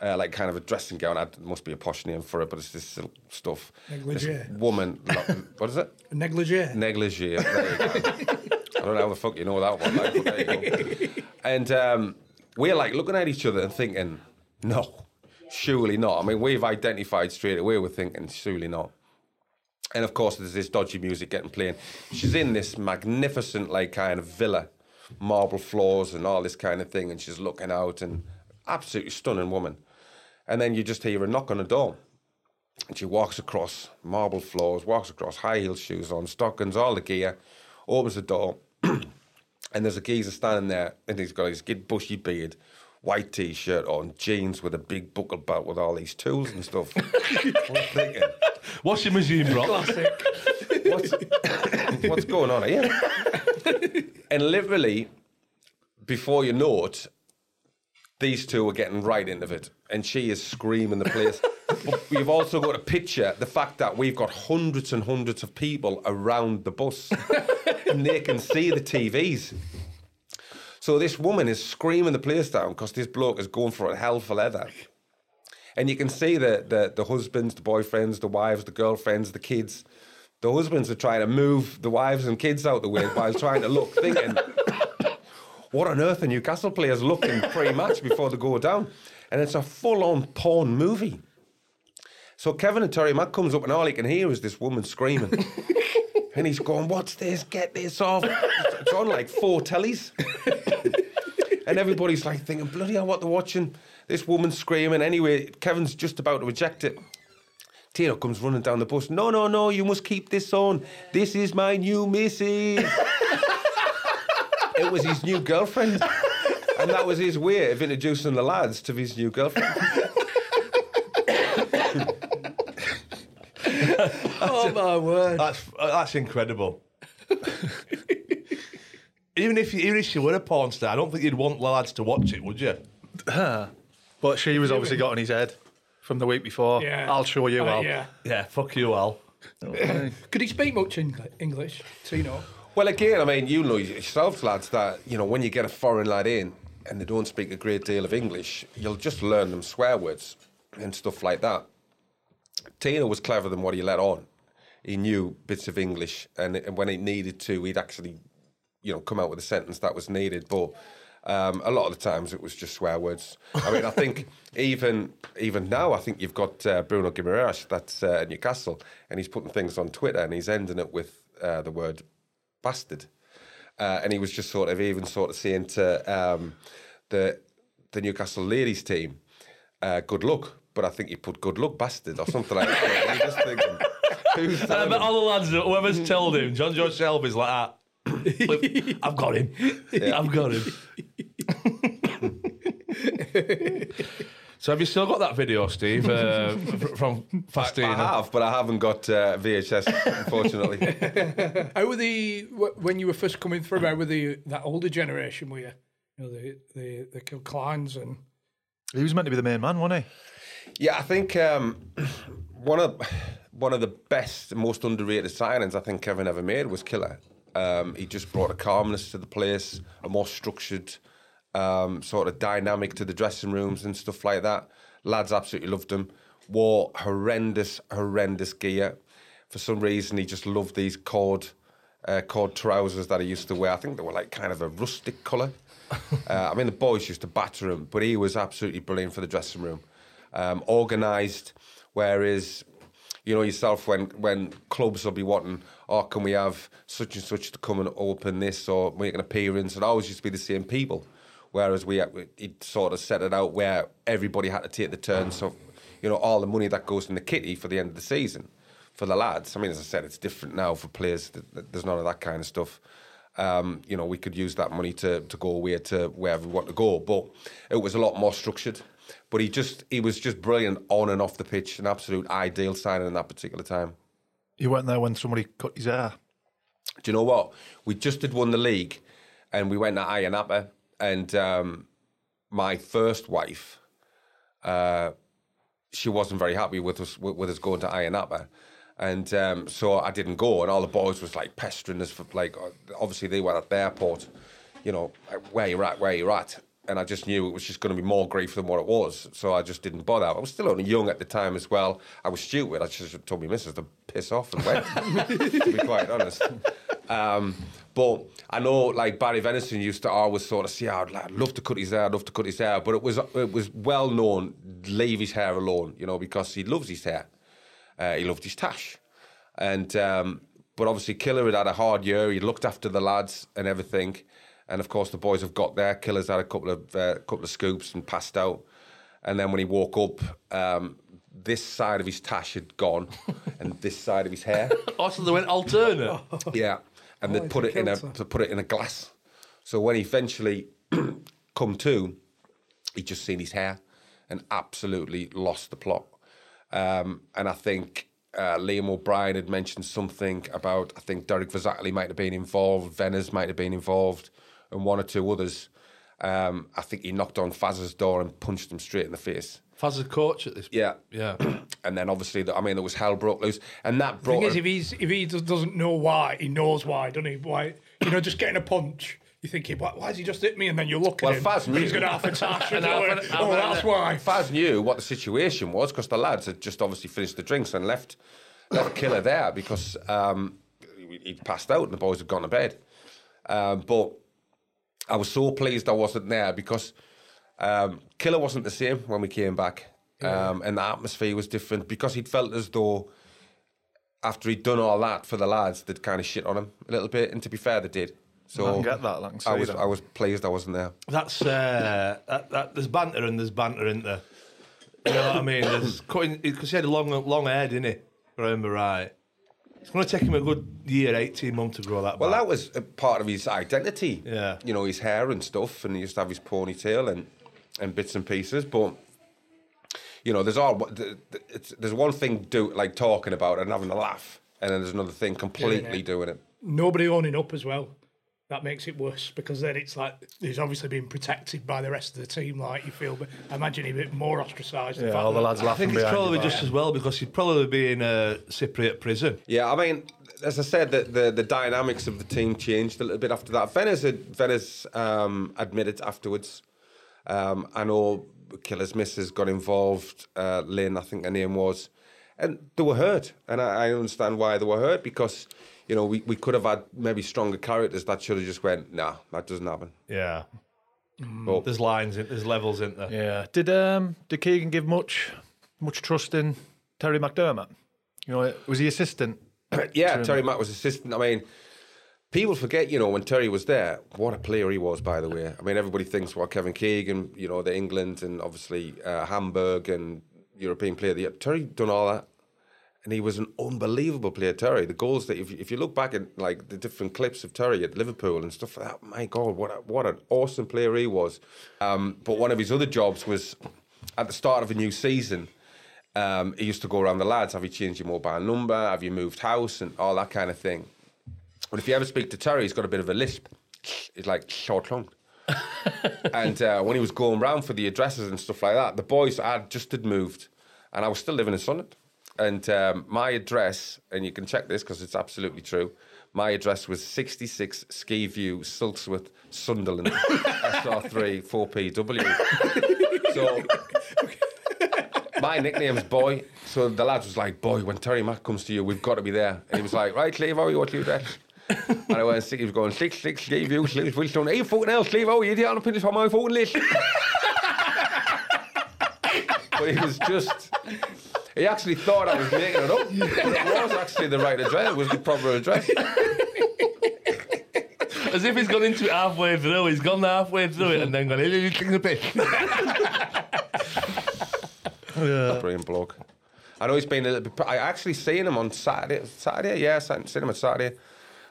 like kind of a dressing gown. It must be a posh name for it, but it's this silk stuff. Negligee. This woman, what is it? Negligee. Negligee. There you go. I don't know how the fuck you know that one. Like, but there you go. And we're like looking at each other and thinking, no, surely not. I mean, we've identified straight away. We're thinking, surely not. And of course, there's this dodgy music getting playing. She's in this magnificent, like, kind of villa, marble floors and all this kind of thing. And she's looking out, and absolutely stunning woman. And then you just hear a knock on the door. And she walks across marble floors, walks across, high heel shoes on, stockings, all the gear, opens the door. And there's a geezer standing there, and he's got his good bushy beard, white T-shirt on, jeans with a big buckle belt with all these tools and stuff. I'm thinking, what's your museum, Rob? Classic. What's going on here? And literally, before you know it, these two are getting right into it. And she is screaming the place. But we've also got to picture the fact that we've got hundreds and hundreds of people around the bus. And they can see the TVs. So this woman is screaming the place down because this bloke is going for a hell for leather. And you can see the husbands, the boyfriends, the wives, the girlfriends, the kids. The husbands are trying to move the wives and kids out the way while trying to look, thinking, what on earth are Newcastle players looking pre-match before they go down? And it's a full-on porn movie. So Kevin and Terry Mack comes up, and all he can hear is this woman screaming. And he's going, what's this? Get this off. It's on like 4 tellies. And everybody's like thinking, bloody hell, what they're watching. This woman's screaming. Anyway, Kevin's just about to reject it. Tino comes running down the bus. No, you must keep this on. This is my new missus. It was his new girlfriend. And that was his way of introducing the lads to his new girlfriend. Oh, my word. That's incredible. Even if she were a porn star, I don't think you'd want lads to watch it, would you? But she was obviously got on his head from the week before. Yeah. I'll show you, Al. Yeah, fuck you, Al. Okay. Could he speak much English, Tino? Well, again, I mean, you know yourselves, lads, that, you know, when you get a foreign lad in and they don't speak a great deal of English, you'll just learn them swear words and stuff like that. Tino was cleverer than what he let on. He knew bits of English, and when it needed to, he'd actually, you know, come out with a sentence that was needed. But a lot of the times it was just swear words. I mean, I think even now, I think you've got Bruno Guimaraes, that's at Newcastle, and he's putting things on Twitter, and he's ending it with the word bastard. And he was just sort of saying to the Newcastle ladies team, good luck. But I think he put good luck, bastard, or something like that. But all the lads, whoever's told him, John George Shelby's like that. I've got him. Yeah. I've got him. So have you still got that video, Steve, from Fastina? I have, but I haven't got VHS, unfortunately. How were the, when you were first coming through, how were the, that older generation, were you? You know, the Kilclines and... He was meant to be the main man, wasn't he? Yeah, I think one of the best, most underrated signings I think Kevin ever made was Killer. He just brought a calmness to the place, a more structured sort of dynamic to the dressing rooms and stuff like that. Lads absolutely loved him. Wore horrendous gear. For some reason, he just loved these cord trousers that he used to wear. I think they were like kind of a rustic colour. I mean, the boys used to batter him, but he was absolutely brilliant for the dressing room. Organised, whereas... You know yourself when clubs will be wanting, oh, can we have such and such to come and open this or make an appearance? And always used to be the same people. Whereas he sort of set it out where everybody had to take the turn. So, you know, all the money that goes in the kitty for the end of the season for the lads. I mean, as I said, it's different now for players. There's none of that kind of stuff. You know, we could use that money to go away to wherever we want to go. But it was a lot more structured. But he was just brilliant on and off the pitch, an absolute ideal signing in that particular time. You went there when somebody cut his hair. Do you know what? We just had won the league and we went to Ayanapa and my first wife, she wasn't very happy with us going to Ayanapa. And so I didn't go and all the boys was like pestering us for like, obviously they were at the airport, you know, where you're at. And I just knew it was just going to be more grief than what it was. So I just didn't bother. I was still only young at the time as well. I was stupid. I just told my missus to piss off and went, to be quite honest. But I know, like, Barry Venison used to always sort of say, I'd love to cut his hair. But it was well known, leave his hair alone, you know, because he loves his hair. He loved his tash. And but obviously Killer had a hard year. He looked after the lads and everything. And of course, the boys have got there. Killer's had a couple of scoops and passed out. And then when he woke up, this side of his tash had gone, and this side of his hair. Also, they went alternate. Yeah, and they put it in a glass. So when he eventually come to, he just seen his hair, and absolutely lost the plot. And I think. Liam O'Brien had mentioned something about, I think Derek Vazakli might have been involved, Venner's might have been involved, and one or two others. I think he knocked on Faz's door and punched him straight in the face. Faz's coach at this. Yeah, yeah. And then obviously, there was hell broke loose, and that brought. The thing is, if he doesn't know why, he knows why, doesn't he? Why, you know, just getting a punch. You're thinking, why has he just hit me? And then you look at him. Faz knew. He's going to have a tash. That's why. Faz knew what the situation was because the lads had just obviously finished the drinks and left Killer there because he'd passed out and the boys had gone to bed. But I was so pleased I wasn't there because Killer wasn't the same when we came back. Yeah. And the atmosphere was different because he'd felt as though after he'd done all that for the lads, they'd kind of shit on him a little bit. And to be fair, they did. So I can get that. I was pleased I wasn't there. That's there's banter and there's banter, isn't there? You know what I mean? There's cutting because he had a long hair, didn't he? If I remember right. It's going to take him a good year, 18 months to grow that. Well, back. That was a part of his identity. Yeah, you know his hair and stuff, and he used to have his ponytail and bits and pieces. But you know, there's one thing talking about it and having a laugh, and then there's another thing completely doing it. Nobody owning up as well. That makes it worse because then it's like he's obviously being protected by the rest of the team. Like you feel, but I imagine he's a bit more ostracised. Yeah, all the lads laughing. I think it's probably just as well because he'd probably be in a Cypriot prison. Yeah, I mean, as I said, the dynamics of the team changed a little bit after that. Venner's admitted afterwards. I know Killer's missus got involved. Lynn, I think her name was, and they were hurt, and I understand why they were hurt because. You know, we could have had maybe stronger characters that should have just went, nah, that doesn't happen. Yeah. But there's levels, isn't there? Yeah. Did Keegan give much trust in Terry McDermott? You know, was he assistant? Yeah, Terry Mack was assistant. I mean, people forget, you know, when Terry was there, what a player he was, by the way. I mean, everybody thinks, well, Kevin Keegan, you know, the England and obviously Hamburg and European player. Terry done all that. And he was an unbelievable player, Terry. The goals that, if you look back at like the different clips of Terry at Liverpool and stuff like that, my God, what an awesome player he was. But one of his other jobs was at the start of a new season. He used to go around the lads, have you changed your mobile number? Have you moved house? And all that kind of thing. But if you ever speak to Terry, he's got a bit of a lisp. He's like short long. And when he was going round for the addresses and stuff like that, the boys, I just had moved and I was still living in Sunderland. And my address, and you can check this because it's absolutely true, my address was 66 Ski View, Silksworth, Sunderland, SR3 4PW. So my nickname's Boy. So the lads was like, Boy, when Terry Mack comes to you, we've got to be there. And he was like, right, Clevo, you want your address? And I went, he was going, 66 Ski View, Silksworth, hey, fucking hell, Clevo, you didn't put this on my fucking list. But he was just... He actually thought I was making it up. But it was actually the right address. It was the proper address. As if he's gone into it halfway through. He's gone halfway through it and then gone, he's taking a piss. Brilliant bloke. I know he's been a little bit... I actually seen him on Saturday. Saturday? Yeah, I seen him on Saturday.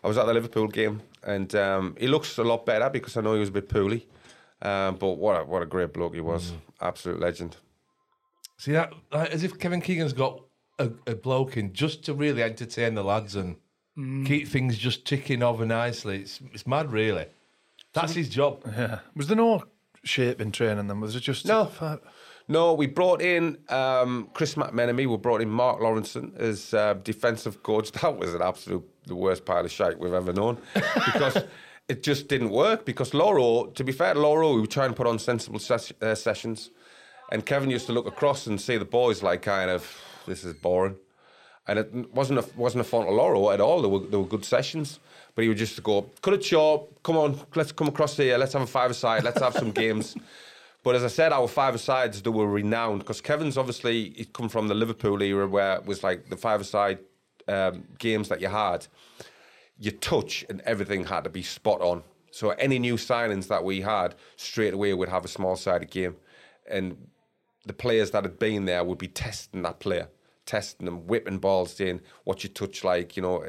I was at the Liverpool game. And he looks a lot better because I know he was a bit poorly. But what a great bloke he was. Absolute legend. See, that as if Kevin Keegan's got a bloke in just to really entertain the lads and keep things just ticking over nicely. It's mad, really. That's his job. Yeah. Was there no shape in training them? Was it just... No, we brought in Chris McMenemy. We brought in Mark Lawrenson as defensive coach. That was an absolute... the worst pile of shite we've ever known. Because... it just didn't work. Because Lauro... to be fair, Lauro, we were trying to put on sensible sessions... And Kevin used to look across and see the boys like, kind of, this is boring. And it wasn't a fault of Lauro at all. There were good sessions, but he would just go, cut it short, come on, let's come across here, let's have a five-a-side, let's have some games. But as I said, our five-a-sides, they were renowned, because Kevin's obviously, he'd come from the Liverpool era where it was like the five-a-side games that you had, your touch and everything had to be spot on. So any new signings that we had, straight away we'd have a small-sided game. And the players that had been there would be testing that player, testing them, whipping balls in, what you touch like, you know,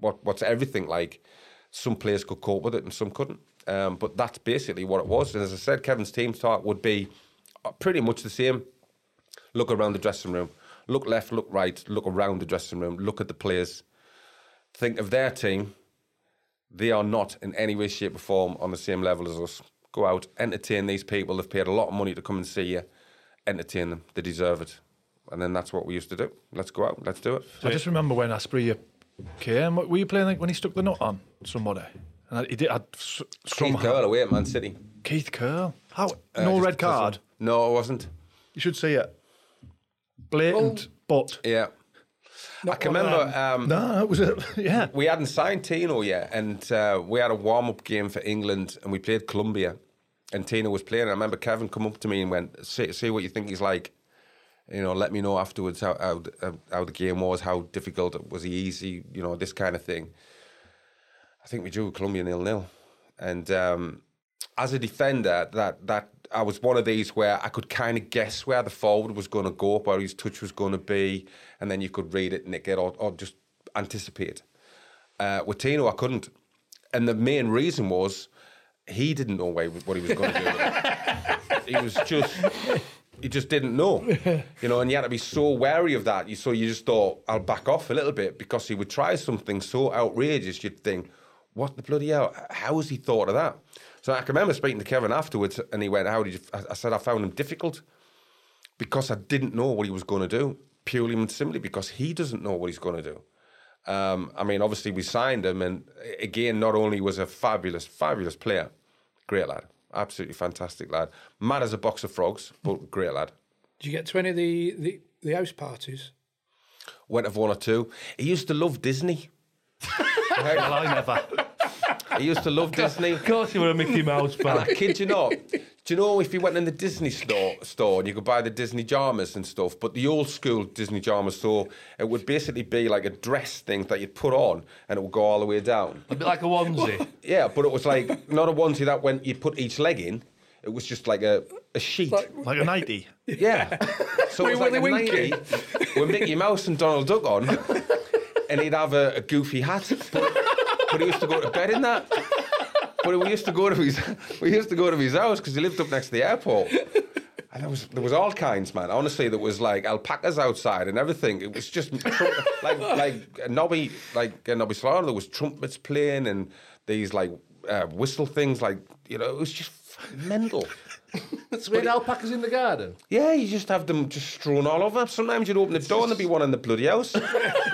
what's everything like. Some players could cope with it and some couldn't. But that's basically what it was. And as I said, Kevin's team talk would be pretty much the same. Look around the dressing room. Look left, look right, look around the dressing room, look at the players. Think of their team. They are not in any way, shape or form on the same level as us. Go out, entertain these people. They've paid a lot of money to come and see you. Entertain them. They deserve it. And then that's what we used to do. Let's go out. Let's do it. I just remember when Asprey came. Were you playing like when he stuck the nut on somebody? And he did. Keith Curl away at Man City. Keith Curl. How? No red card. No, it wasn't. You should see it. Blatant, but yeah. I can remember. No, it was it. Yeah, we hadn't signed Tino yet, and we had a warm-up game for England, and we played Colombia, and Tino was playing. And I remember Kevin come up to me and went, "See what you think." He's like, you know, let me know afterwards how the game was, how difficult it was, he easy, you know, this kind of thing. I think we drew Colombia 0-0, and as a defender, that I was one of these where I could kind of guess where the forward was going to go, where his touch was going to be, and then you could read it, nick it, or just anticipate. With Tino, I couldn't. And the main reason was he didn't know what he was going to do with it. He just didn't know. You know, and you had to be so wary of that. So you just thought, I'll back off a little bit, because he would try something so outrageous, you'd think, what the bloody hell? How has he thought of that? So I can remember speaking to Kevin afterwards, and he went, how did you... I said, I found him difficult because I didn't know what he was going to do, purely and simply because he doesn't know what he's going to do. I mean, obviously, we signed him, and again, not only was a fabulous, fabulous player, great lad, absolutely fantastic lad, mad as a box of frogs, but great lad. Did you get to any of the house parties? Went of one or two. He used to love Disney. Well, I never... He used to love Disney. Of course he were a Mickey Mouse fan. I kid you not. Do you know if you went in the Disney store and you could buy the Disney Jarmas and stuff, but the old school Disney Jarmas store, it would basically be like a dress thing that you'd put on and it would go all the way down. A bit like a onesie. Yeah, but it was like, not a onesie that went, you put each leg in. It was just like a a sheet. Like a 90? Yeah. So it was like a 90 with Mickey Mouse and Donald Duck on, and he'd have a goofy hat. But he used to go to bed in that. But we used to go to his house because he lived up next to the airport. And there was all kinds, man. Honestly, there was like alpacas outside and everything. It was just like a knobby slaughter. There was trumpets playing and these whistle things, it was just mental. So we had alpacas in the garden. Yeah, you just have them just strewn all over. Sometimes you'd open the door and there'd be one in the bloody house. It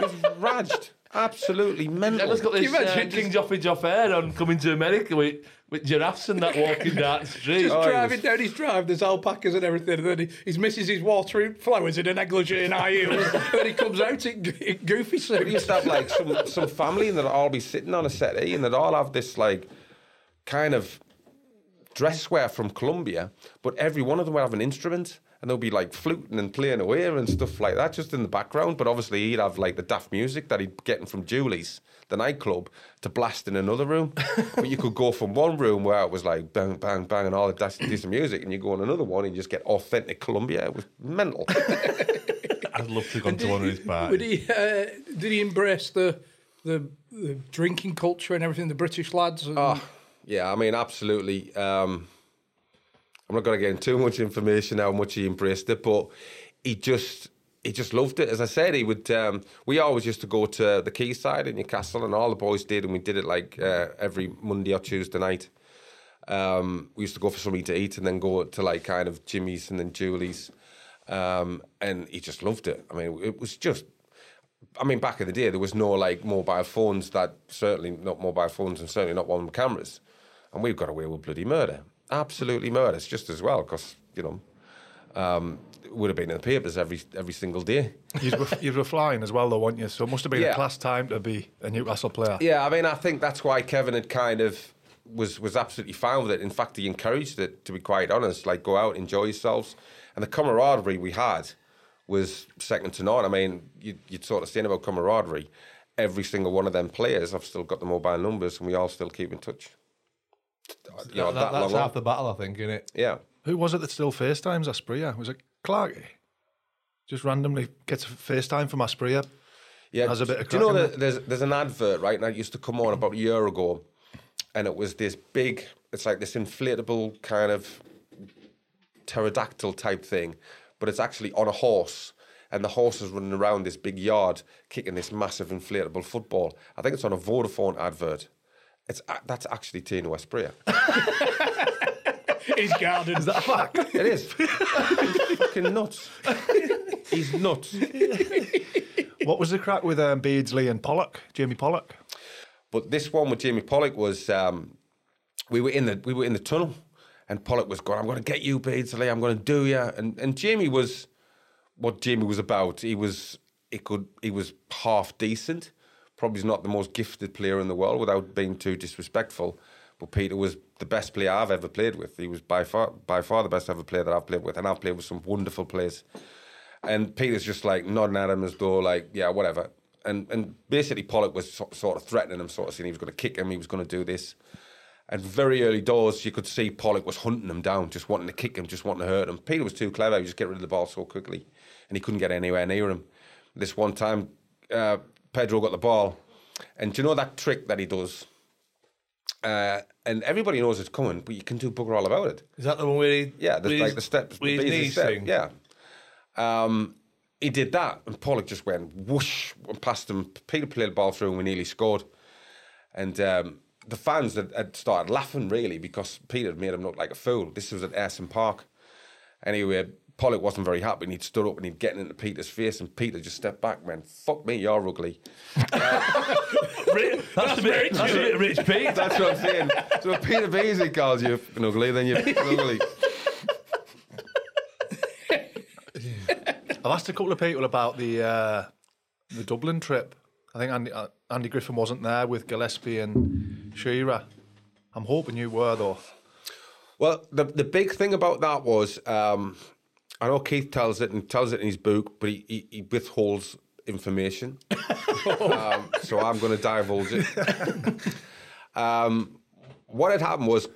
was ravaged. Absolutely mental. Yeah, got this, you imagine King Joffrey Joff Air on coming to America with giraffes and that walking down the street. Just driving down his drive, there's alpacas and everything, and then his missus is watering flowers in a negligee in high heels, and then he comes out in goofy suit. We used to have some family, and they'd all be sitting on a settee, and they'd all have this kind of dresswear from Colombia, but every one of them would have an instrument. And they'll be fluting and playing away and stuff like that, just in the background. But obviously, he'd have the daft music that he'd get from Julie's, the nightclub, to blast in another room. But you could go from one room where it was bang, bang, bang, and all the decent music, and you go in another one and you just get authentic Colombia. It was mental. I'd love to go to one of his parties. Did he embrace the drinking culture and everything, the British lads? And... Oh, yeah, I mean, absolutely. I'm not going to get into too much information how much he embraced it, but he just loved it. As I said, he would. We always used to go to the quayside in Newcastle, and all the boys did, and we did it every Monday or Tuesday night. We used to go for something to eat, and then go to kind of Jimmy's and then Julie's, and he just loved it. I mean, it was just. I mean, back in the day, there was no mobile phones. That certainly not mobile phones, and certainly not one with cameras. And we got away with bloody murder. Absolutely murderous, just as well, because, it would have been in the papers every single day. You were flying as well, though, weren't you? So it must have been a class time to be a Newcastle player. Yeah, I mean, I think that's why Kevin had kind of was absolutely fine with it. In fact, he encouraged it, to be quite honest, go out, enjoy yourselves. And the camaraderie we had was second to none. I mean, you'd sort of seen about camaraderie. Every single one of them players, I've still got the mobile numbers, and we all still keep in touch. That's half the battle, I think, isn't it? Yeah. Who was it that still FaceTimes Asprey? Was it Clarky? Just randomly gets a FaceTime from Asprey. Yeah. Has a bit of crack. Do you know that there's an advert, right, now that used to come on about a year ago, and it was this big, it's like this inflatable kind of pterodactyl type thing, but it's actually on a horse, and the horse is running around this big yard kicking this massive inflatable football. I think it's on a Vodafone advert. That's actually Tino Asprey. His garden. Is that a fact? It is. He's fucking nuts. He's nuts. What was the crack with Beardsley and Pollock, Jamie Pollock? But this one with Jamie Pollock was we were in the tunnel, and Pollock was going, "I'm going to get you, Beardsley. I'm going to do you." And Jamie was what Jamie was about. He was half decent. Probably not the most gifted player in the world, without being too disrespectful. But Peter was the best player I've ever played with. He was by far the best ever player that I've played with, and I've played with some wonderful players. And Peter's just nodding at him as though yeah, whatever. And basically Pollock was sort of threatening him, sort of saying he was going to kick him, he was going to do this. And very early doors, you could see Pollock was hunting him down, just wanting to kick him, just wanting to hurt him. Peter was too clever; he just get rid of the ball so quickly, and he couldn't get anywhere near him. This one time. Pedro got the ball, and do you know that trick that he does? And everybody knows it's coming, but you can do bugger all about it. Is that the one where he... Yeah, there's the steps. The knees thing. Yeah. He did that, and Pollock just went whoosh and passed him. Peter played the ball through, and we nearly scored. And the fans had started laughing, really, because Peter had made him look like a fool. This was at Ayrton Park. Anyway... Pollock wasn't very happy, and he'd stood up and he'd get into Peter's face, and Peter just stepped back, man. Fuck me, you're ugly. That's a bit rich, Pete. That's what I'm saying. So if Peter Beasley calls you ugly, then you're ugly. I've asked a couple of people about the Dublin trip. I think Andy Griffin wasn't there with Gillespie and Shearer. I'm hoping you were, though. Well, the big thing about that was... I know Keith tells it in his book, but he withholds information. So I'm going to divulge it. What had happened was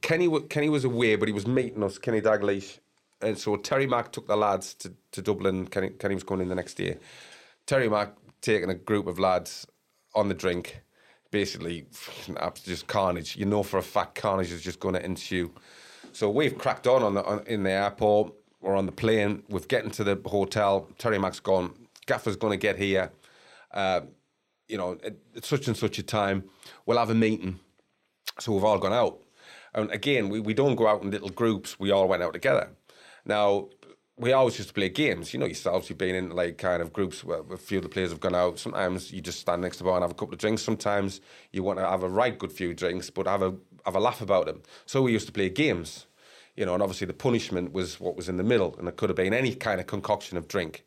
Kenny was away, but he was meeting us, Kenny Dalglish. And so Terry Mack took the lads to Dublin. Kenny was going in the next day. Terry Mack taking a group of lads on the drink. Basically, just carnage. You know for a fact carnage is just going to ensue. So we've cracked on in the airport. We're on the plane. We're getting to the hotel. Terry Mack's gone. Gaffer's going to get here. At such and such a time, we'll have a meeting. So we've all gone out. And again, we don't go out in little groups. We all went out together. Now, we always used to play games. You know yourselves, you've been in like kind of groups where a few of the players have gone out. Sometimes you just stand next to the bar and have a couple of drinks. Sometimes you want to have a right good few drinks, but have a laugh about them. So we used to play games, and obviously the punishment was what was in the middle, and it could have been any kind of concoction of drink.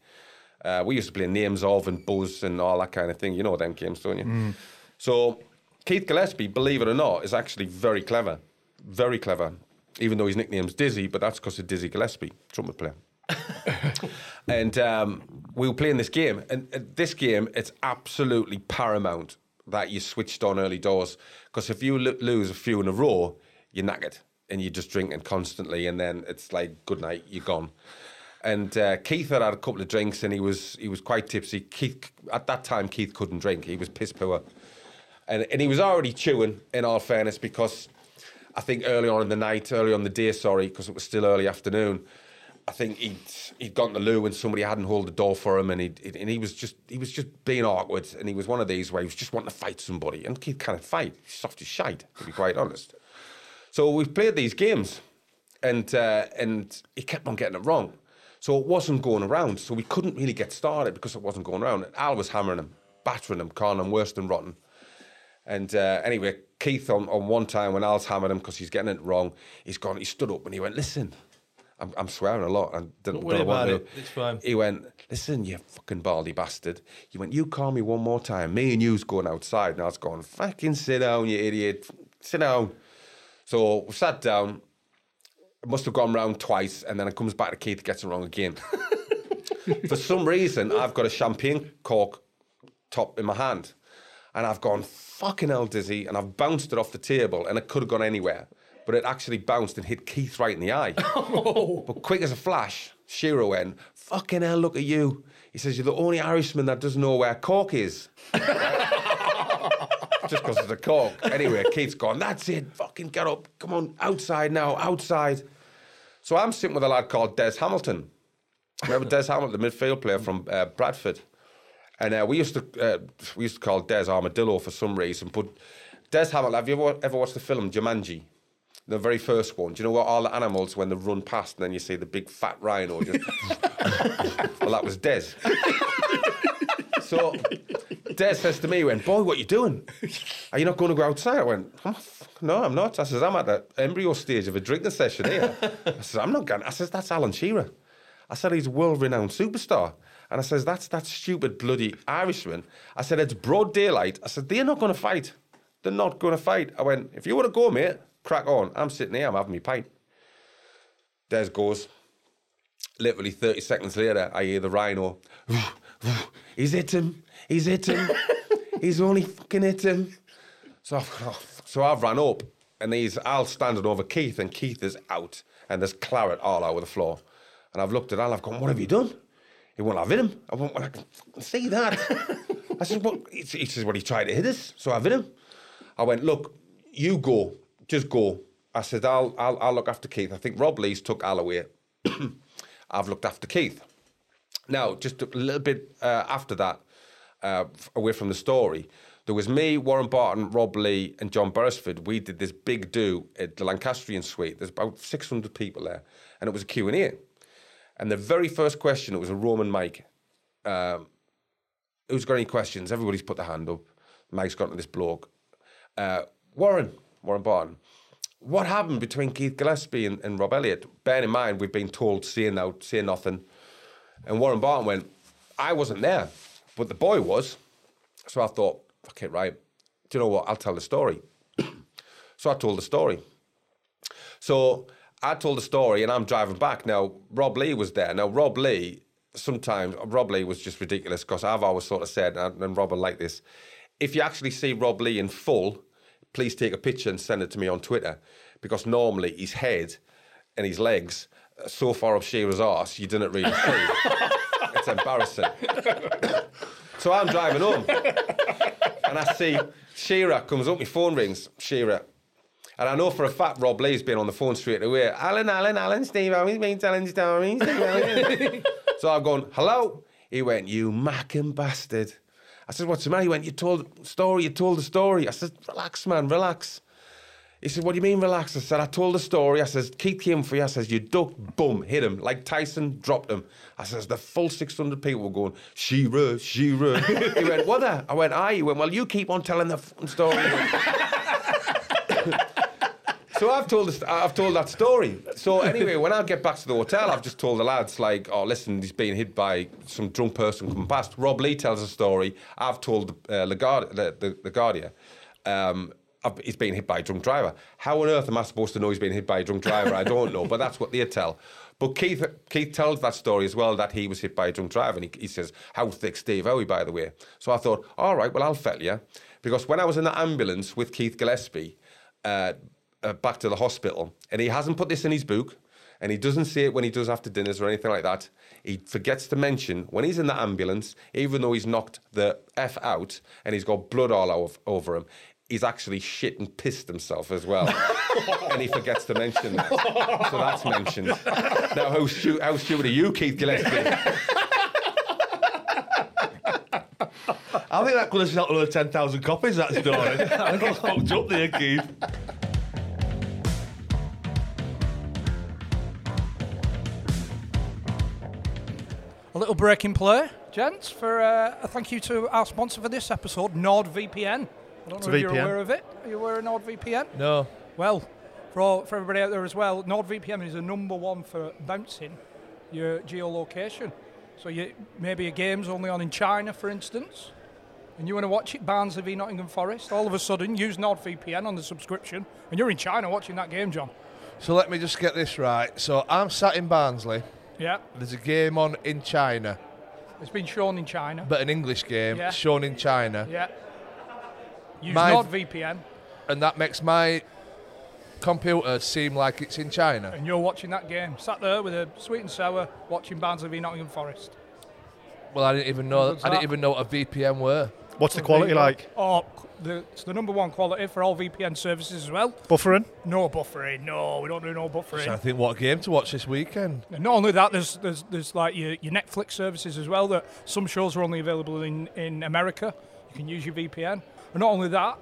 We used to play names of and buzz and all that kind of thing. You know them games, don't you? Mm. So Keith Gillespie, believe it or not, is actually very clever. Very clever. Even though his nickname's Dizzy, but that's because of Dizzy Gillespie, trumpet player. And we were playing this game. And at this game, it's absolutely paramount that you switched on early doors. Because if you lose a few in a row, you're knackered. And you're just drinking constantly. And then it's like, good night, you're gone. And Keith had a couple of drinks and he was quite tipsy. Keith, at that time, Keith couldn't drink. He was piss poor. And he was already chewing, in all fairness, because I think early on in the day, because it was still early afternoon, I think he'd gone to the loo and somebody hadn't held the door for him, and he was just being awkward, and he was one of these where he was just wanting to fight somebody, and Keith can't fight. He's soft as shite, to be quite honest. So we've played these games, and he kept on getting it wrong. So it wasn't going around, so we couldn't really get started because it wasn't going around. And Al was hammering him, battering him, calling him worse than rotten. And anyway, Keith, on one time when Al's hammered him because he's getting it wrong, he's gone, he stood up and he went, "Listen, I'm swearing a lot. Don't worry about it. It's fine." He went, "Listen, you fucking baldy bastard." He went, "You call me one more time, me and you's going outside." And I was going, "Fucking sit down, you idiot. Sit down." So we sat down. It must have gone round twice, and then it comes back to Keith, gets it wrong again. For some reason, I've got a champagne cork top in my hand. And I've gone, "Fucking hell, Dizzy," and I've bounced it off the table, and it could have gone anywhere, but it actually bounced and hit Keith right in the eye. Oh. But quick as a flash, Shearer went, "Fucking hell, look at you." He says, "You're the only Irishman that doesn't know where cork is." Just because it's a cork. Anyway, Keith's gone, "That's it, fucking get up, come on, outside now, outside." So I'm sitting with a lad called Des Hamilton. Remember Des Hamilton, the midfield player from Bradford? And we used to call Des Armadillo for some reason. But Des Hamilton, have you ever watched the film Jumanji? The very first one. Do you know what all the animals, when they run past and then you see the big fat rhino just... Well, that was Des. So Des says to me, he went, "Boy, what are you doing? Are you not going to go outside?" I went, "No, I'm not." I says, "I'm at the embryo stage of a drinking session here." I says, "I'm not going." I says, "That's Alan Shearer." I said, "He's a world-renowned superstar." And I says, "That's that stupid bloody Irishman." I said, "It's broad daylight." I said, "They're not going to fight. They're not going to fight." I went, "If you want to go, mate, crack on. I'm sitting here, I'm having my pint." Des goes. Literally 30 seconds later, I hear the rhino. "He's hit him. He's hit him. He's only fucking hit him." So I've ran up, and Al's standing over Keith, and Keith is out, and there's claret all over the floor. And I've looked at Al, I've gone, "What have you done? He won't have hit him." I went, "Well, I can see that." I said, "Well," he says, "Well, he tried to hit us, so I've hit him." I went, "Look, you go, just go." I said, I'll look after Keith. I think Rob Lee's took Al away. I've looked after Keith. Now, just a little bit after that, away from the story, there was me, Warren Barton, Rob Lee, and John Beresford. We did this big do at the Lancastrian Suite. There's about 600 people there, and it was a Q&A. And the very first question, it was a Roman mic. Who's got any questions? Everybody's put their hand up. Mike's gone to this bloke. Warren Barton, what happened between Keith Gillespie and Rob Elliott? Bear in mind, we've been told, say no, say nothing. And Warren Barton went, I wasn't there, but the boy was. So I thought, okay, right. Do you know what? I'll tell the story. So I told the story. So... I told the story and I'm driving back. Now, Rob Lee was there. Now, Rob Lee was just ridiculous because I've always sort of said, and Rob will like this, if you actually see Rob Lee in full, please take a picture and send it to me on Twitter because normally his head and his legs are so far up Shearer's arse, you didn't really see. It's embarrassing. So I'm driving home and I see Shearer comes up, my phone rings, Shearer. And I know for a fact Rob Lee's been on the phone straight away. Alan, Steve, he's been telling stories. So I'm going, hello? He went, you macking bastard. I said, what's the matter? He went, you told the story. I said, relax, man, relax. He said, what do you mean relax? I said, I told the story. I said, Keith came for you. I said, you ducked, boom, hit him. Like Tyson dropped him. I said, the full 600 people were going, Shearer. He went, what the? I went, aye. He went, well, you keep on telling the story. So I've told that story. So anyway, when I get back to the hotel, I've just told the lads, like, oh, listen, he's been hit by some drunk person coming past. Rob Lee tells a story. I've told LaGuardia, he's been hit by a drunk driver. How on earth am I supposed to know he's been hit by a drunk driver? I don't know, but that's what they tell. But Keith tells that story as well, that he was hit by a drunk driver, and he says, how thick Steve Howie, by the way. So I thought, all right, well, I'll fettle you. Because when I was in the ambulance with Keith Gillespie, back to the hospital, and he hasn't put this in his book, and he doesn't say it when he does after dinners or anything like that. He forgets to mention when he's in the ambulance, even though he's knocked the F out and he's got blood all over him, he's actually shit and pissed himself as well. And he forgets to mention that. So that's mentioned. Now, how stupid are you, Keith Gillespie? I think that could have sold another 10,000 copies, that story. I got fucked up there, Keith. A little break in play, gents, for a thank you to our sponsor for this episode, NordVPN. I don't know if you're aware of it. Are you aware of NordVPN? No. Well, for everybody out there as well, NordVPN is the number one for bouncing your geolocation. So maybe your game's only on in China, for instance, and you want to watch it, Barnsley v Nottingham Forest, all of a sudden use NordVPN on the subscription, and you're in China watching that game, John. So let me just get this right. So I'm sat in Barnsley. Yeah. There's a game on in China. It's been shown in China. But an English game shown in China. Yeah. Use NordVPN. And that makes my computer seem like it's in China. And you're watching that game. Sat there with a sweet and sour watching Barnsley v Nottingham Forest. Well, I didn't even know what a VPN were. What's the quality like? Oh, it's the number one quality for all VPN services as well. Buffering? No buffering. No, we don't do no buffering. So I think what game to watch this weekend. And not only that, there's like your Netflix services as well. That some shows are only available in America. You can use your VPN. And not only that,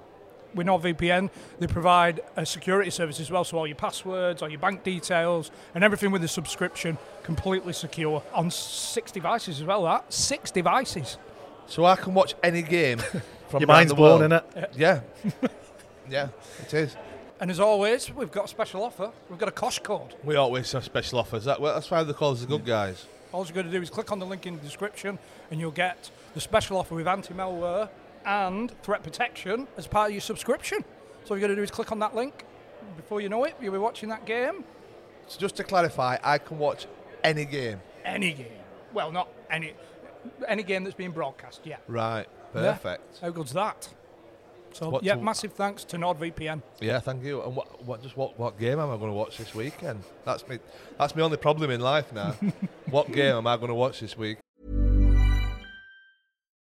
with NordVPN, they provide a security service as well. So all your passwords, all your bank details, and everything with the subscription completely secure on 6 devices as well. 6 devices. So I can watch any game from your mind's blown, isn't it? Yeah, it is. And as always, we've got a special offer. We've got a cost code. We always have special offers. That's why they call us the good guys. All you've got to do is click on the link in the description and you'll get the special offer with anti-malware and threat protection as part of your subscription. So all you've got to do is click on that link. Before you know it, you'll be watching that game. So just to clarify, I can watch any game? Any game. Well, not any... Any game that's being broadcast, yeah. Right, perfect. Yeah. How good's that? So, massive thanks to NordVPN. Yeah, thank you. And what game am I going to watch this weekend? That's my only problem in life now. What game am I going to watch this week?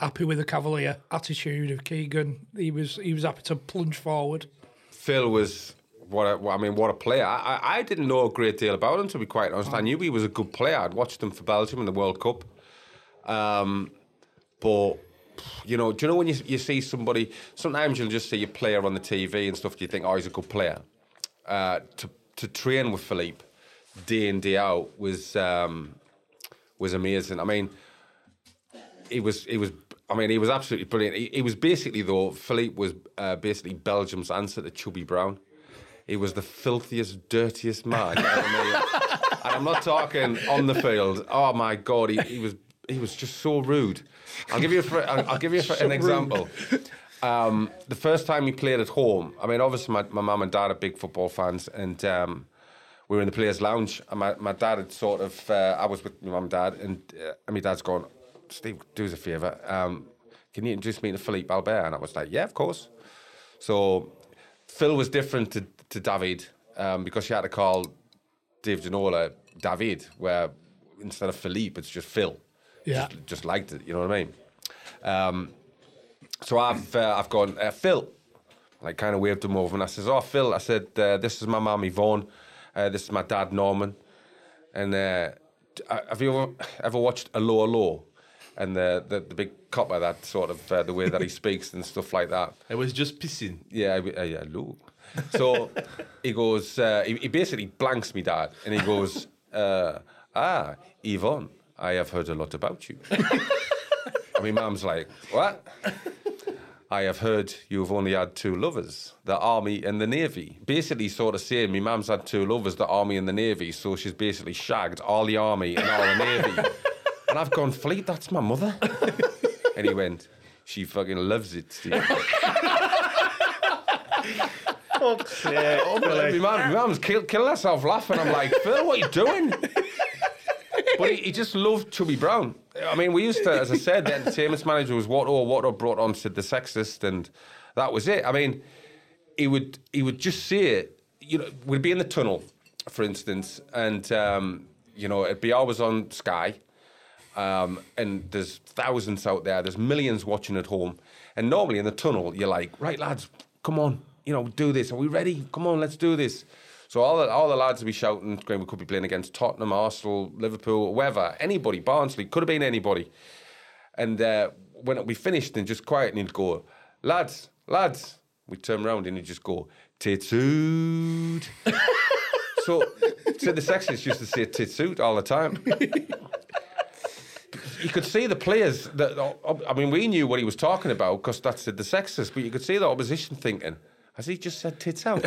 happy with the cavalier attitude of Keegan. He was happy to plunge forward. Phil was, what a player. I didn't know a great deal about him, to be quite honest. I knew he was a good player. I'd watched him for Belgium in the World Cup. But, do you know when you see somebody, sometimes you'll just see a player on the TV and stuff, you think, oh, he's a good player. To to train with Philippe day in, day out was amazing. I mean, he was absolutely brilliant. He was basically, though, Philippe was basically Belgium's answer to Chubby Brown. He was the filthiest, dirtiest man. And I'm not talking on the field. Oh my God, he was just so rude. I'll give you an example. The first time we played at home, I mean, obviously my mum and dad are big football fans, and we were in the players' lounge, and my dad had sort of, I was with my mum and dad, and my dad's gone, Steve, do us a favour, can you introduce me to Philippe Albert? And I was like, yeah, of course. So Phil was different to David, because she had to call Dave Ginola David, where instead of Philippe, it's just Phil. Yeah. Just liked it, you know what I mean? So I've gone, Phil. I kind of waved him over, and I says, oh, Phil, I said, this is my mum, Yvonne. This is my dad, Norman. And have you ever watched Allo Allo? And the big copper, that sort of, the way that he speaks and stuff like that. It was just pissing. Yeah, look. So he goes, he basically blanks me, Dad, and he goes, Yvonne, I have heard a lot about you. I mean, Mum's like, what? I have heard you've only had two lovers, the army and the navy. Basically sort of saying my mum's had two lovers, the army and the navy, so she's basically shagged all the army and all the navy. And I've gone, Fleet, that's my mother. And he went, she fucking loves it, Steve. Fuck's sake. My mum's killing herself laughing. I'm like, Phil, what are you doing? But he just loved Chubby Brown. I mean, we used to, as I said, the entertainment manager was Watto brought on Sid the Sexist, and that was it. I mean, he would just say, you know, we'd be in the tunnel, for instance, and, you know, it'd be always on Sky, and there's thousands out there, there's millions watching at home, and normally in the tunnel, you're like, right, lads, come on, you know, do this. Are we ready? Come on, let's do this. So all the lads would be shouting, we could be playing against Tottenham, Arsenal, Liverpool, whoever, anybody, Barnsley, could have been anybody. And when we finished and just quiet, and he'd go, lads, we'd turn around and he'd just go, titsuit. So the Sexist used to say titsuit all the time. You could see the players, I mean, we knew what he was talking about because that's the Sexist, but you could see the opposition thinking, has he just said tits out?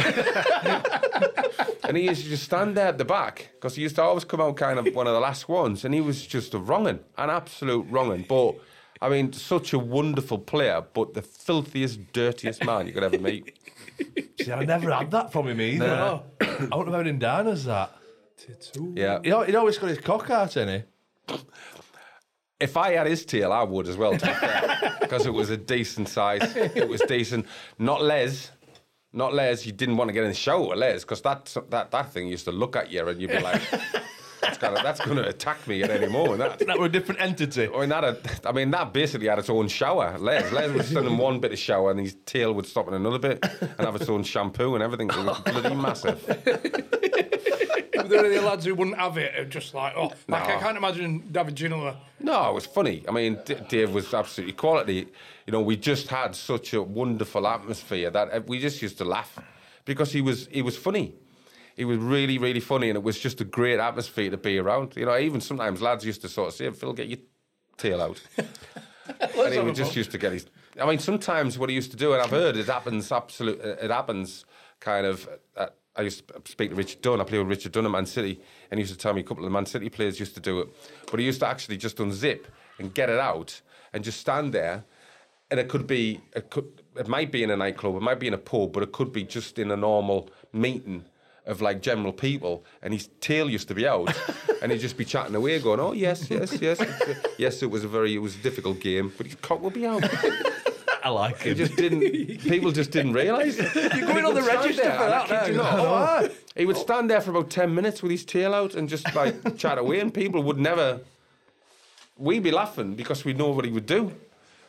And he used to just stand there at the back because he used to always come out kind of one of the last ones, and he was just a wrong'un, an absolute wrong'un. But, I mean, such a wonderful player, but the filthiest, dirtiest man you could ever meet. See, I never had that from him either. No. I wouldn't have had him down as that. Tits out. Yeah. He'd always got his cock out, hadn't he? If I had his tail, I would as well, to be fair, because it was a decent size. It was decent. Not Les, you didn't want to get in the shower with Les, because that thing used to look at you and you'd be like, that's going to attack me at any moment. That were a different entity. I mean, that basically had its own shower. Les would stand in one bit of shower and his tail would stop in another bit and have its own shampoo and everything. It was bloody massive. Were there any lads who wouldn't have it? Just like, oh, no. Like, I can't imagine David Ginola. No, it was funny. I mean, Dave was absolutely quality. You know, we just had such a wonderful atmosphere that we just used to laugh because he was funny. He was really, really funny, and it was just a great atmosphere to be around. You know, even sometimes lads used to sort of say, Phil, get your tail out. And he would just used to get his... I mean, sometimes what he used to do, and I've heard it happens kind of... I used to speak to Richard Dunn. I played with Richard Dunn at Man City, and he used to tell me a couple of the Man City players used to do it. But he used to actually just unzip and get it out and just stand there. And it might be in a nightclub, it might be in a pub, but it could be just in a normal meeting of like general people. And his tail used to be out, and he'd just be chatting away, going, "Oh yes, yes, it was a difficult game, but his cock will be out." I like him. People just didn't realise. You're going on the register for that. He would stand there for about 10 minutes with his tail out and just like chat away, and people would never... We'd be laughing because we'd know what he would do.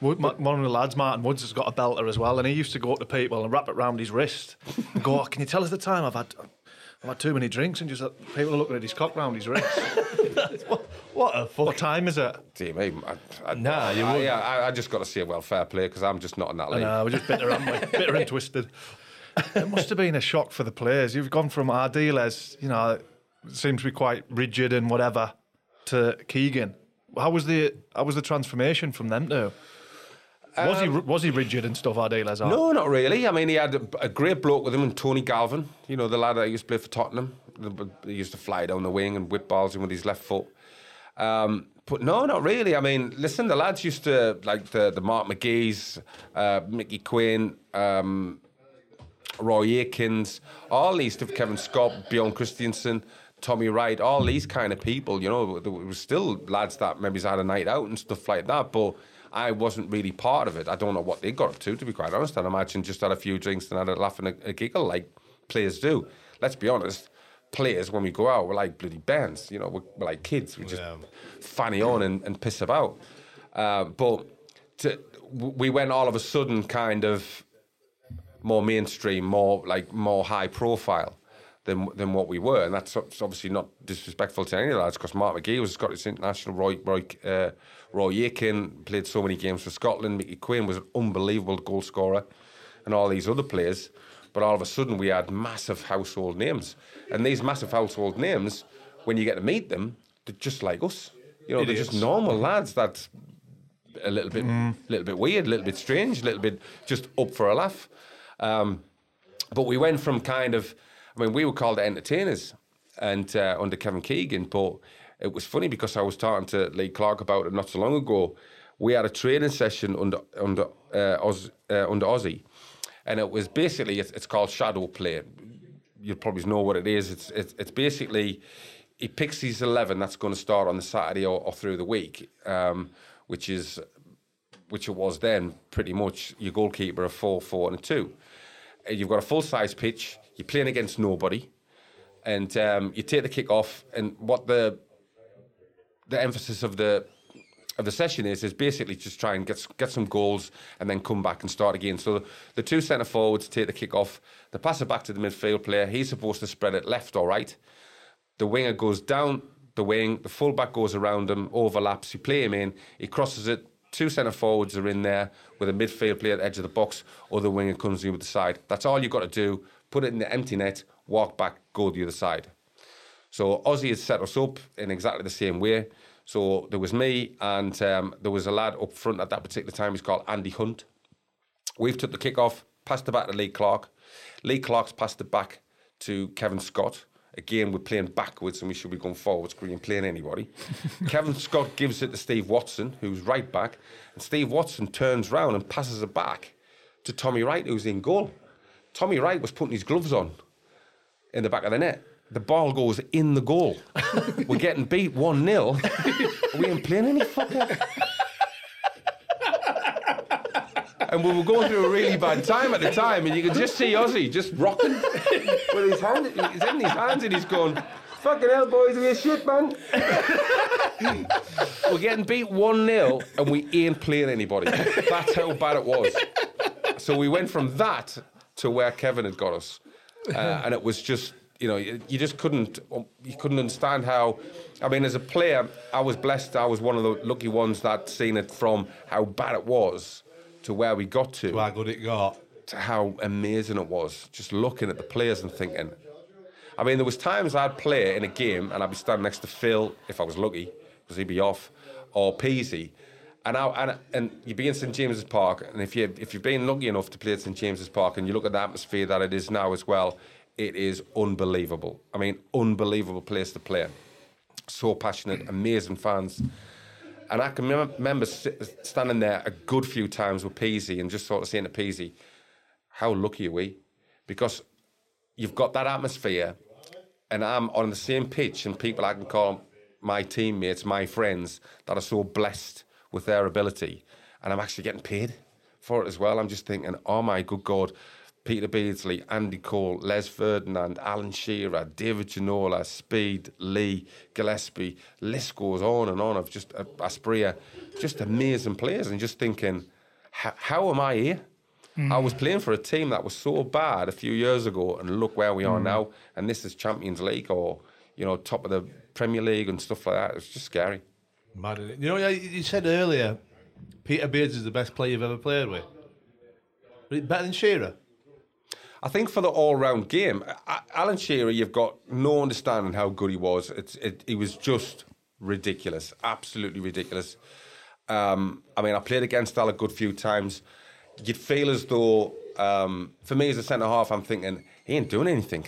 One of the lads, Martin Woods, has got a belter as well, and he used to go up to people and wrap it round his wrist and go, oh, can you tell us the time I've had too many drinks, and just people are looking at his cock round his wrist. What a fuck. What time is it? Dear me, you wouldn't. I just got to say, well, fair play, because I'm just not in that league. No, we're just bitter and twisted. It must have been a shock for the players. You've gone from Ardiles, you know, seems to be quite rigid and whatever, to Keegan. How was the transformation from them two? Was he rigid and stuff, Ardiles? No, not really. I mean, he had a great bloke with him, and Tony Galvin, you know, the lad that used to play for Tottenham. He used to fly down the wing and whip balls in with his left foot. But no, not really. I mean, listen, the lads used to, like the Mark McGees, Mickey Quinn, Roy Aikins, all these, Kevin Scott, Bjorn Christiansen, Tommy Wright, all these kind of people, you know, there were still lads that maybe had a night out and stuff like that, but I wasn't really part of it. I don't know what they got up to be quite honest. I imagine just had a few drinks and had a laugh and a giggle like players do. Let's be honest, players, when we go out, we're like bloody bands, you know, we're like kids. We just fanny on and piss about. We went all of a sudden kind of more mainstream, more high profile than what we were, and that's obviously not disrespectful to any of the lads, because Mark McGee was a Scottish international, Roy Aiken played so many games for Scotland, Mickey Quinn was an unbelievable goal scorer, and all these other players. But all of a sudden we had massive household names, and these massive household names, when you get to meet them, they're just like us, you know, they're just normal lads that's a little bit weird, a little bit strange, a little bit just up for a laugh. But we went from kind of, I mean, we were called entertainers, and under Kevin Keegan. But it was funny because I was talking to Lee Clark about it not so long ago. We had a training session under Ossie, and it was basically it's called shadow play. You'll probably know what it is. It's basically he picks his 11 that's going to start on the Saturday or through the week, which it was then pretty much your goalkeeper of 4, 4 and 2. You've got a full-size pitch, you're playing against nobody, and you take the kick off, and what the emphasis of the session is basically just try and get some goals and then come back and start again. So the two centre forwards take the kick off, they pass it back to the midfield player, he's supposed to spread it left or right, the winger goes down the wing, the full-back goes around him, overlaps, you play him in, he crosses it, two centre forwards are in there with a midfield player at the edge of the box, other winger comes in with the side. That's all you've got to do. Put it in the empty net, walk back, go the other side. So Ossie had set us up in exactly the same way. So there was me and there was a lad up front at that particular time. He's called Andy Hunt. We've took the kick-off, passed it back to Lee Clark. Lee Clark's passed it back to Kevin Scott. Again, we're playing backwards and we should be going forwards because we ain't playing anybody. Kevin Scott gives it to Steve Watson, who's right back, and Steve Watson turns round and passes it back to Tommy Wright, who's in goal. Tommy Wright was putting his gloves on in the back of the net. The ball goes in the goal. We're getting beat 1-0. We ain't playing any fucker. And we were going through a really bad time at the time, and you could just see Ossie just rocking with his hand, he's in his hands, and he's going, fucking hell, boys, we're shit, man. We're getting beat 1-0, and we ain't playing anybody. That's how bad it was. So we went from that to where Kevin had got us. And it was just, you know, you couldn't understand how. I mean, as a player, I was blessed. I was one of the lucky ones that seen it from how bad it was to where we got to how good it got, to how amazing it was, just looking at the players and thinking. I mean, there was times I'd play in a game and I'd be standing next to Phil, if I was lucky, because he'd be off, or Peasy, and you'd be in St James's Park, and if you've been lucky enough to play at St James's Park and you look at the atmosphere that it is now as well, it is unbelievable. I mean, unbelievable place to play. So passionate, amazing fans. And I can remember standing there a good few times with Peasy and just sort of saying to Peasy, how lucky are we? Because you've got that atmosphere and I'm on the same pitch and people I can call my teammates, my friends, that are so blessed with their ability. And I'm actually getting paid for it as well. I'm just thinking, oh my good God, Peter Beardsley, Andy Cole, Les Ferdinand, Alan Shearer, David Ginola, Speed, Lee, Gillespie, list goes on and on of just Asprey, just amazing players, and just thinking, how am I here? I was playing for a team that was so bad a few years ago, and look where we are now, and this is Champions League or, you know, top of the Premier League and stuff like that. It's just scary. Mad, isn't it? You know, you said earlier, Peter Beardsley is the best player you've ever played with. Better than Shearer? I think for the all-round game, Alan Shearer, you've got no understanding how good he was. He was just ridiculous, absolutely ridiculous. I mean, I played against Al a good few times. You'd feel as though, for me as a centre-half, I'm thinking, he ain't doing anything.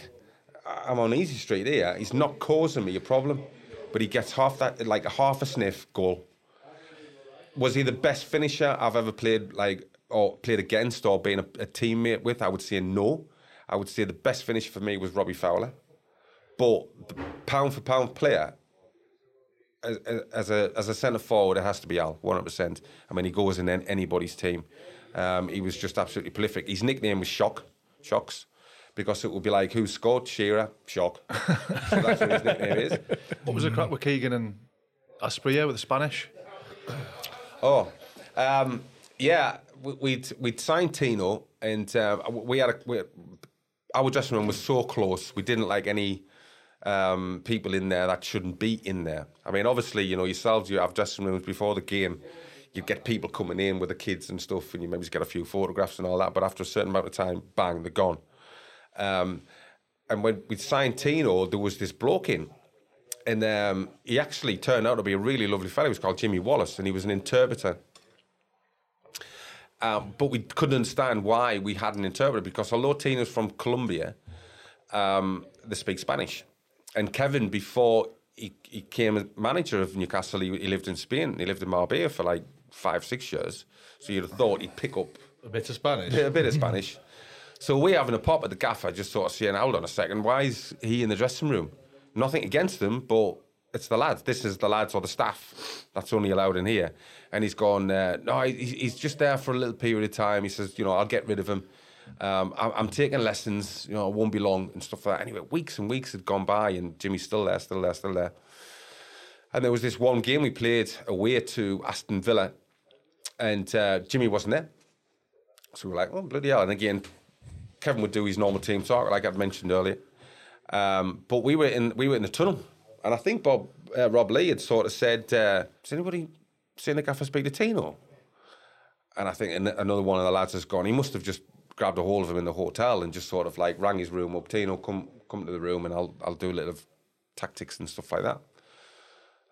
I'm on easy street here. He's not causing me a problem. But he gets half that, like half a sniff goal. Was he the best finisher I've ever played, like, or played against or been a teammate with? I would say no. I would say the best finisher for me was Robbie Fowler. But the pound-for-pound player, as a centre-forward, it has to be Al, 100%. I mean, he goes in anybody's team. He was just absolutely prolific. His nickname was Shocks, because it would be like, who scored? Shearer, Shock. So that's what his nickname is. What was the crack with Keegan and Asprey with the Spanish? Yeah, we'd signed Tino, and our dressing room was so close. We didn't like any people in there that shouldn't be in there. I mean, obviously, you know, yourselves, you have dressing rooms before the game. You get people coming in with the kids and stuff, and you maybe just get a few photographs and all that. But after a certain amount of time, bang, they're gone. And when we signed Tino, there was this bloke in, and he actually turned out to be a really lovely fellow. He was called Jimmy Wallace, and he was an interpreter. But we couldn't understand why we had an interpreter, because although Tino's from Colombia, they speak Spanish. And Kevin, before he became manager of Newcastle, he lived in Spain. He lived in Marbella for like 5-6 years. So you'd have thought he'd pick up a bit of Spanish. So we're having a pop at the gaffer, just sort of saying, hold on a second, why is he in the dressing room? Nothing against them, but it's the lads. This is the lads or the staff that's only allowed in here. And he's gone, no, he's just there for a little period of time. He says, you know, I'll get rid of him. I'm taking lessons, you know, it won't be long and stuff like that. Anyway, weeks and weeks had gone by and Jimmy's still there. And there was this one game we played away to Aston Villa, and Jimmy wasn't there. So we're like, oh, bloody hell. And again, Kevin would do his normal team talk, like I'd mentioned earlier. But we were in the tunnel, and I think Rob Lee had sort of said, "Has anybody seen the gaffer speak to Tino?" And I think another one of the lads has gone. He must have just grabbed a hold of him in the hotel and just sort of like rang his room up. Tino, come to the room, and I'll do a little of tactics and stuff like that.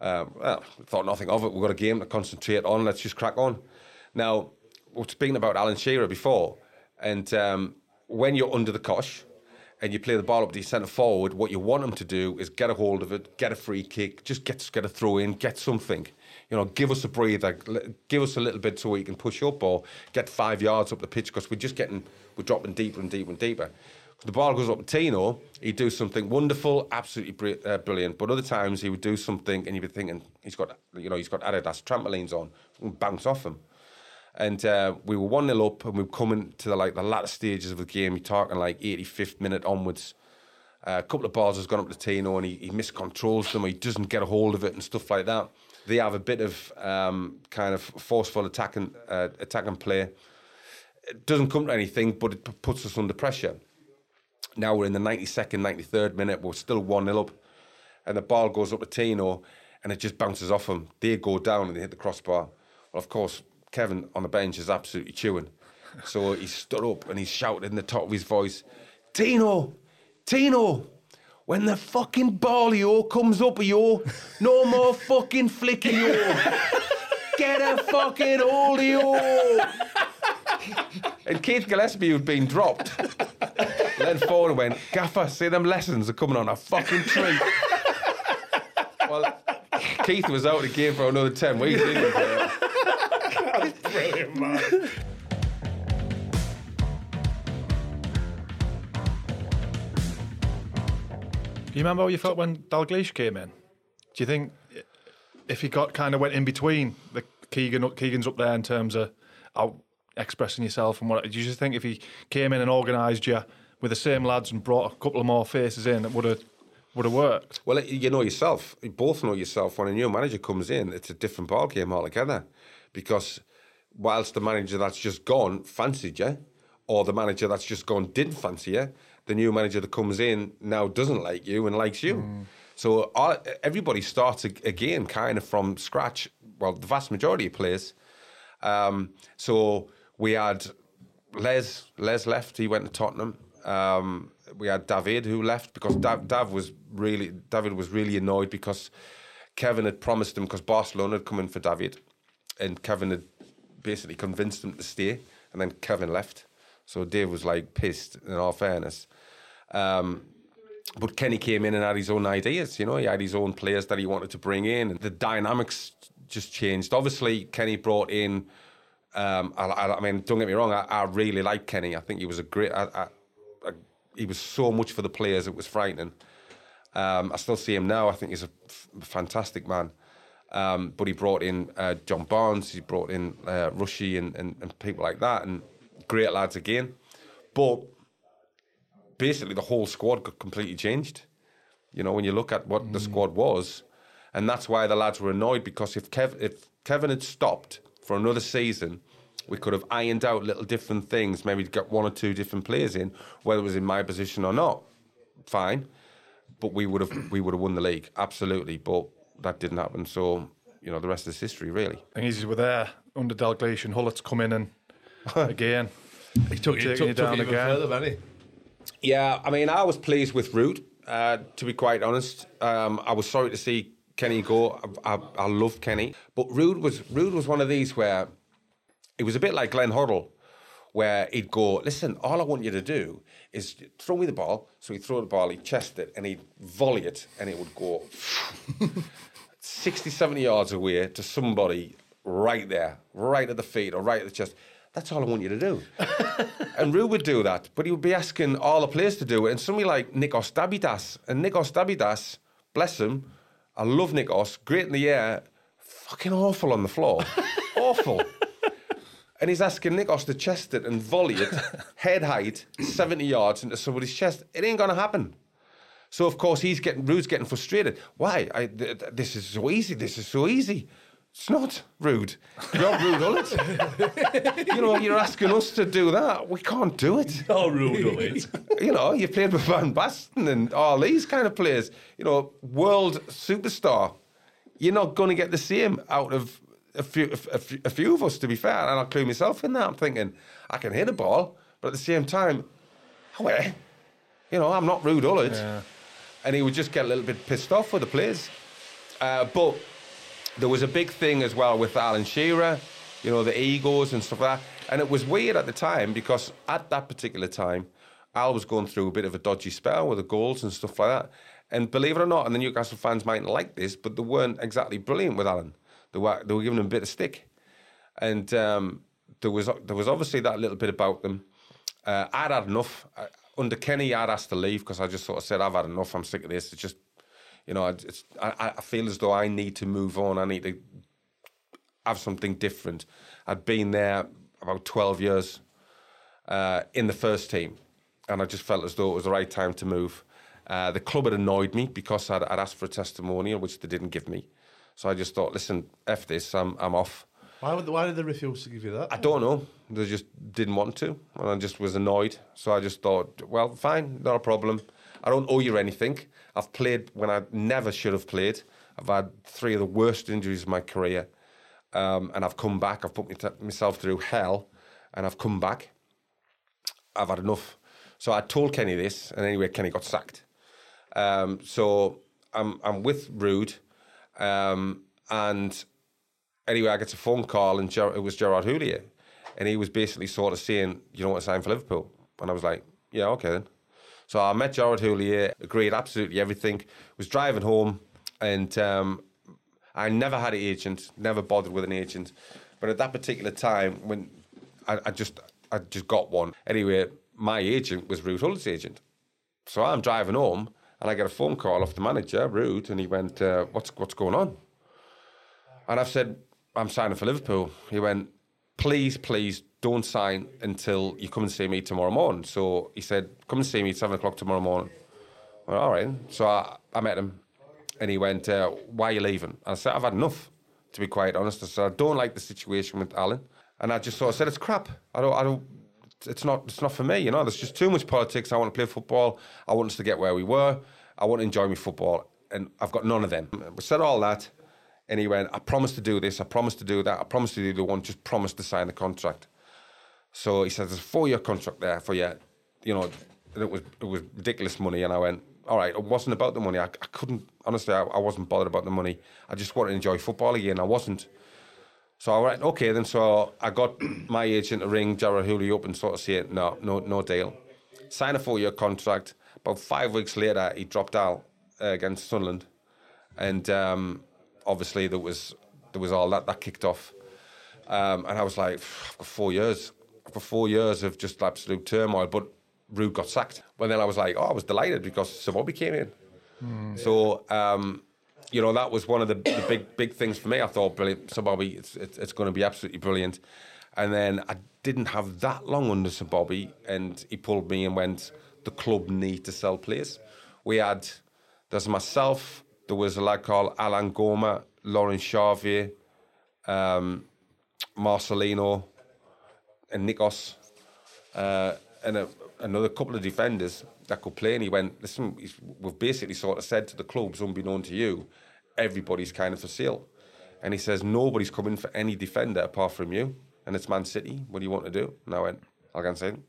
Well, thought nothing of it. We've got a game to concentrate on. Let's just crack on. Now, we're speaking about Alan Shearer before, and. When you're under the cosh and you play the ball up to centre forward, what you want them to do is get a hold of it, get a free kick, just get a throw in, get something. You know, give us a breather, give us a little bit so we can push up or get 5 yards up the pitch, because we're dropping deeper and deeper and deeper. The ball goes up to Tino, he'd do something wonderful, absolutely brilliant. But other times he would do something and you'd be thinking, he's got Adidas trampolines on, and bounce off him. And we were 1-0 up, and we were coming to the latter stages of the game. You're talking like 85th minute onwards. A couple of balls has gone up to Tino, and he miscontrols them, or he doesn't get a hold of it and stuff like that. They have a bit of kind of forceful attack and play. It doesn't come to anything, but it puts us under pressure. Now we're in the 92nd, 93rd minute. We're still 1-0 up, and the ball goes up to Tino, and it just bounces off him. They go down, and they hit the crossbar. Well, of course, Kevin on the bench is absolutely chewing. So he stood up and he shouted in the top of his voice, Tino, when the fucking ball yo comes up yo, no more fucking flicking yo. Get a fucking hold of yo. And Keith Gillespie, who'd been dropped, leaned forward and went, gaffer, see them lessons are coming on a fucking treat. Well, Keith was out of the game for another 10 weeks, didn't he? Brilliant, man. You remember how you felt when Dalglish came in? Do you think if he went in between the Keegan's up there in terms of out expressing yourself and what? Do you just think if he came in and organised you with the same lads and brought a couple of more faces in, that would have worked? Well, you know yourself. You both know yourself. When a new manager comes in, it's a different ball game altogether, because whilst the manager that's just gone fancied you, or the manager that's just gone didn't fancy you, the new manager that comes in now doesn't like you and likes you. Mm. So everybody starts a game kind of from scratch. Well, the vast majority of players. So we had Les left. He went to Tottenham. We had David, who left because David was really annoyed because Kevin had promised him, because Barcelona had come in for David, and Kevin had basically convinced him to stay, and then Kevin left. So Dave was like pissed, in all fairness. But Kenny came in and had his own ideas, you know, he had his own players that he wanted to bring in, and the dynamics just changed. Obviously, Kenny brought in, I mean, don't get me wrong, I really liked Kenny. I think he was a great, he was so much for the players, it was frightening. I still see him now, I think he's a fantastic man. But he brought in John Barnes, he brought in Rushy and people like that, and great lads again. But basically the whole squad got completely changed, you know, when you look at what the squad was. And that's why the lads were annoyed, because if Kevin had stopped for another season, we could have ironed out little different things, maybe get one or two different players in, whether it was in my position or not, fine. But we would have won the league, absolutely. But that didn't happen, so, you know, the rest is history, really. And as you were there, under Dalglish and Hullett's come in and again. He took you down again. Yeah, I mean, I was pleased with Root, to be quite honest. I was sorry to see Kenny go. I love Kenny. But Root was one of these where it was a bit like Glenn Hoddle, where he'd go, listen, all I want you to do is throw me the ball. So he'd throw the ball, he'd chest it, and he'd volley it, and it would go 60, 70 yards away to somebody right there, right at the feet or right at the chest. That's all I want you to do. And Rue would do that, but he would be asking all the players to do it. And somebody like Nikos Dabizas, and Nikos Dabizas, bless him, I love Nikos, great in the air, fucking awful on the floor. Awful. And he's asking Nikos to chest it and volley it, head height, 70 yards into somebody's chest. It ain't going to happen. So, of course, Rude's getting frustrated. Why? This is so easy. This is so easy. It's not, Rude. You're Rude Hullett. You know, you're asking us to do that. We can't do it. No, Rude Hullett. You know, you played with Van Basten and all these kind of players. You know, world superstar. You're not going to get the same out of a few of us, to be fair, and I'll clue myself in that. I'm thinking, I can hit a ball, but at the same time, well, you know, I'm not Rude Hullett. Yeah. And he would just get a little bit pissed off with the players. But there was a big thing as well with Alan Shearer, you know, the egos and stuff like that. And it was weird at the time, because at that particular time, Al was going through a bit of a dodgy spell with the goals and stuff like that. And believe it or not, and the Newcastle fans mightn't like this, but they weren't exactly brilliant with Alan. They were giving him a bit of stick, and there was obviously that little bit about them. I'd had enough. Under Kenny, I'd asked to leave, because I just sort of said, I've had enough, I'm sick of this. It's just, you know, I feel as though I need to move on. I need to have something different. I'd been there about 12 years in the first team, and I just felt as though it was the right time to move. The club had annoyed me, because I'd asked for a testimonial, which they didn't give me. So I just thought, listen, F this, I'm off. Why did they refuse to give you that? I don't know. They just didn't want to, and I just was annoyed. So I just thought, well, fine, not a problem. I don't owe you anything. I've played when I never should have played. I've had three of the worst injuries of my career, and I've come back. I've put myself through hell, and I've come back. I've had enough. So I told Kenny this, and anyway, Kenny got sacked. So I'm with Rude. And anyway, I get a phone call, and it was Gérard Houllier, and he was basically sort of saying, you don't want to sign for Liverpool? And I was like, yeah, okay then. So I met Gérard Houllier, agreed absolutely everything, was driving home, and I never had an agent, never bothered with an agent, but at that particular time, when I just got one. Anyway, my agent was Ruud Hullet's agent. So I'm driving home, and I get a phone call off the manager, Rude, and he went, what's going on? And I've said, I'm signing for Liverpool. He went, please don't sign until you come and see me tomorrow morning. So he said, come and see me at 7 o'clock tomorrow morning. I went, all right. So I met him, and he went, why are you leaving? And I said, I've had enough, to be quite honest. I said, I don't like the situation with Alan. And I just sort of said, it's crap. It's not for me, you know. There's just too much politics. I want to play football. I want us to get where we were. I want to enjoy my football. And I've got none of them. We said all that. And he went, I promise to do this. I promise to do that. I promise to do the one. Just promise to sign the contract. So he said, there's a 4-year contract there for you. You know, that it was ridiculous money, and I went, all right, it wasn't about the money. I couldn't, honestly, I wasn't bothered about the money. I just wanted to enjoy football again. I wasn't. So I went, okay then. So I got my agent to ring Gérard Houllier up and sort of say, no deal. Sign a 4-year contract. About 5 weeks later, he dropped out against Sunderland, and obviously there was all that kicked off, and I was like, I've got 4 years. For 4 years of just absolute turmoil, but Ruud got sacked. But then I was like, I was delighted because Savobi came in. Mm. So, that was one of the big things for me. I thought, brilliant, Savobi, it's going to be absolutely brilliant. And then I didn't have that long under Savobi, and he pulled me and went, the club need to sell players. There's myself, there was a lad called Alan Goma, Laurent Charvier, Marcelino, and Nikos, and another couple of defenders that could play. And he went, listen, we've basically sort of said to the clubs, unbeknown to you, everybody's kind of for sale. And he says, nobody's coming for any defender apart from you. And it's Man City. What do you want to do? And I went, I'll go and sign.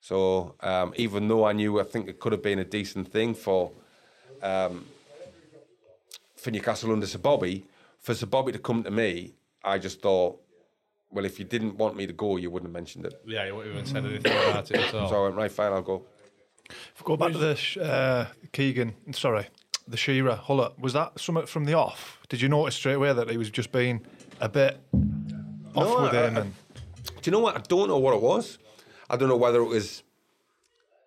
So even though I knew, I think it could have been a decent thing for Newcastle under Savobi, for Savobi to come to me, I just thought, well, if you didn't want me to go, you wouldn't have mentioned it. Yeah, you wouldn't have said anything about it at all. So I went, right, fine, I'll go. If we go back to the Shearer, Hullet, was that something from the off? Did you notice straight away that he was just being a bit off with him? Do you know what? I don't know what it was. I don't know whether it was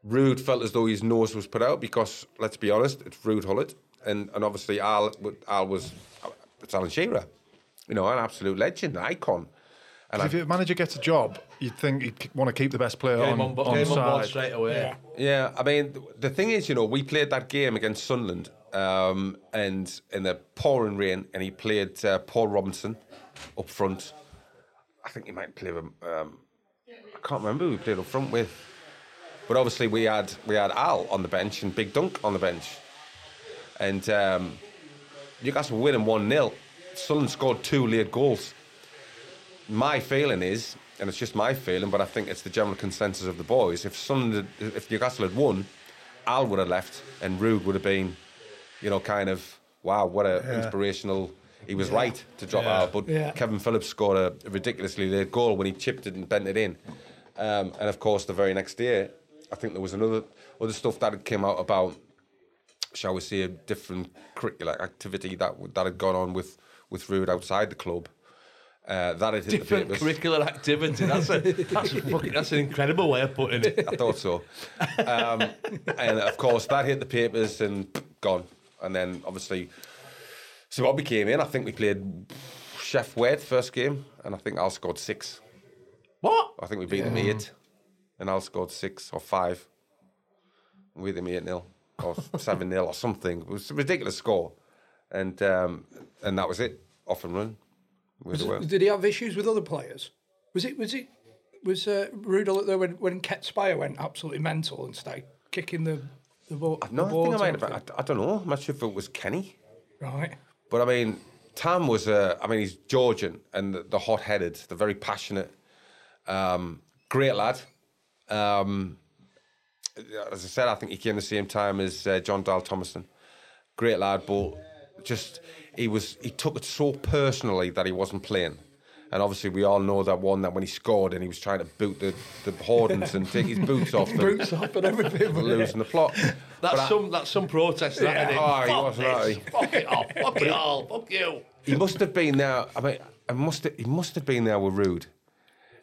Ruud felt as though his nose was put out, because, let's be honest, it's Ruud Hullet. And obviously, it's Alan Shearer. An absolute legend, an icon. And if your manager gets a job, you'd think he'd want to keep the best player on board straight away. Yeah, I mean, the thing is, we played that game against Sunderland, and in the pouring rain, and he played Paul Robinson up front. I think he might play with I can't remember who he played up front with, but obviously we had Al on the bench and Big Dunk on the bench, and Newcastle were winning 1-0. Sunderland scored 2 late goals. My feeling is, and it's just my feeling, but I think it's the general consensus of the boys, if Newcastle had won, Al would have left and Ruud would have been, wow, what an inspirational... He was right to drop out, but Kevin Phillips scored a ridiculously late goal when he chipped it and bent it in. And of course, the very next day, I think there was other stuff that came out about, shall we say, a different curricular activity that had gone on with Ruud outside the club. That is different curricular activity. That's an incredible way of putting it. I thought so. And of course, that hit the papers and gone. And then obviously, so Bobby came in. I think we played Chef Wade first game, and I think Al scored 6. What? I think we beat them 8, and Al scored 6 or 5. We beat them 8-0 or 7-0 or something. It was a ridiculous score, and that was it. Off and run. Did he have issues with other players? Was Ruud there when Ket Spire went absolutely mental and started kicking the ball? No, I don't know. I'm not sure if it was Kenny. Right. But I mean, Tam was he's Georgian and the hot-headed, the very passionate, great lad. As I said, I think he came the same time as John Dahl Thomason. Great lad, but just he took it so personally that he wasn't playing, and obviously we all know that when he scored and he was trying to boot the Hordens and take his boots off, and everything, losing the plot. That's some protest. That fuck it all, fuck it all, fuck you. He must have been there. I mean, he must have been there with Ruud,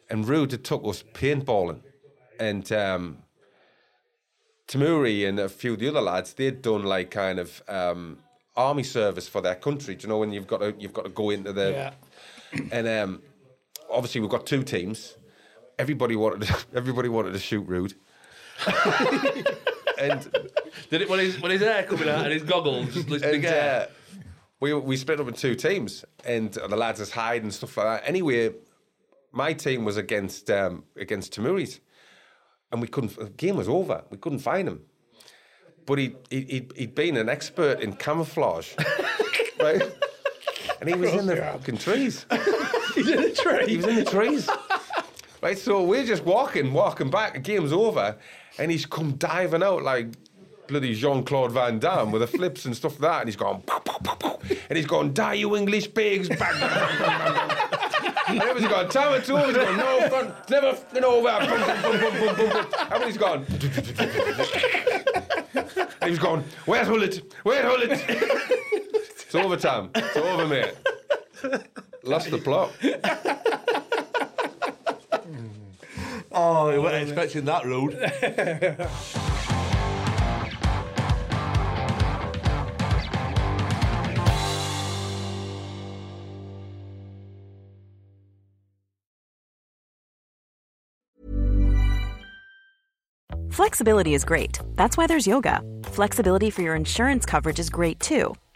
and Ruud had took us paintballing, and Tamuri and a few of the other lads, they'd done like kind of. Army service for their country. Do you know when you've got to go into the and obviously we've got two teams. Everybody wanted to shoot Ruud. and did it when his hair coming out and his goggles, his big hair. We split up in two teams and the lads is hide and stuff like that. Anyway, my team was against Tamuri's, and the game was over. We couldn't find him. But he'd been an expert in camouflage, right? And he was in the fucking trees. He was in the trees. Right, so we're just walking back, the game's over, and he's come diving out like bloody Jean-Claude Van Damme with the flips and stuff like that, and he's gone, pow, pow, pow, pow, and he's gone, die you English pigs, bang, bang, bang, bang. And everybody's gone, time and two, he's gone, no, front, never, you know, everybody's gone. And he's gone, where's Houllier? Where's Houllier? It's over, Tam. It's over, mate. Lost the plot. Oh, you weren't expecting that road. Flexibility is great. That's why there's yoga. Flexibility for your insurance coverage is great too.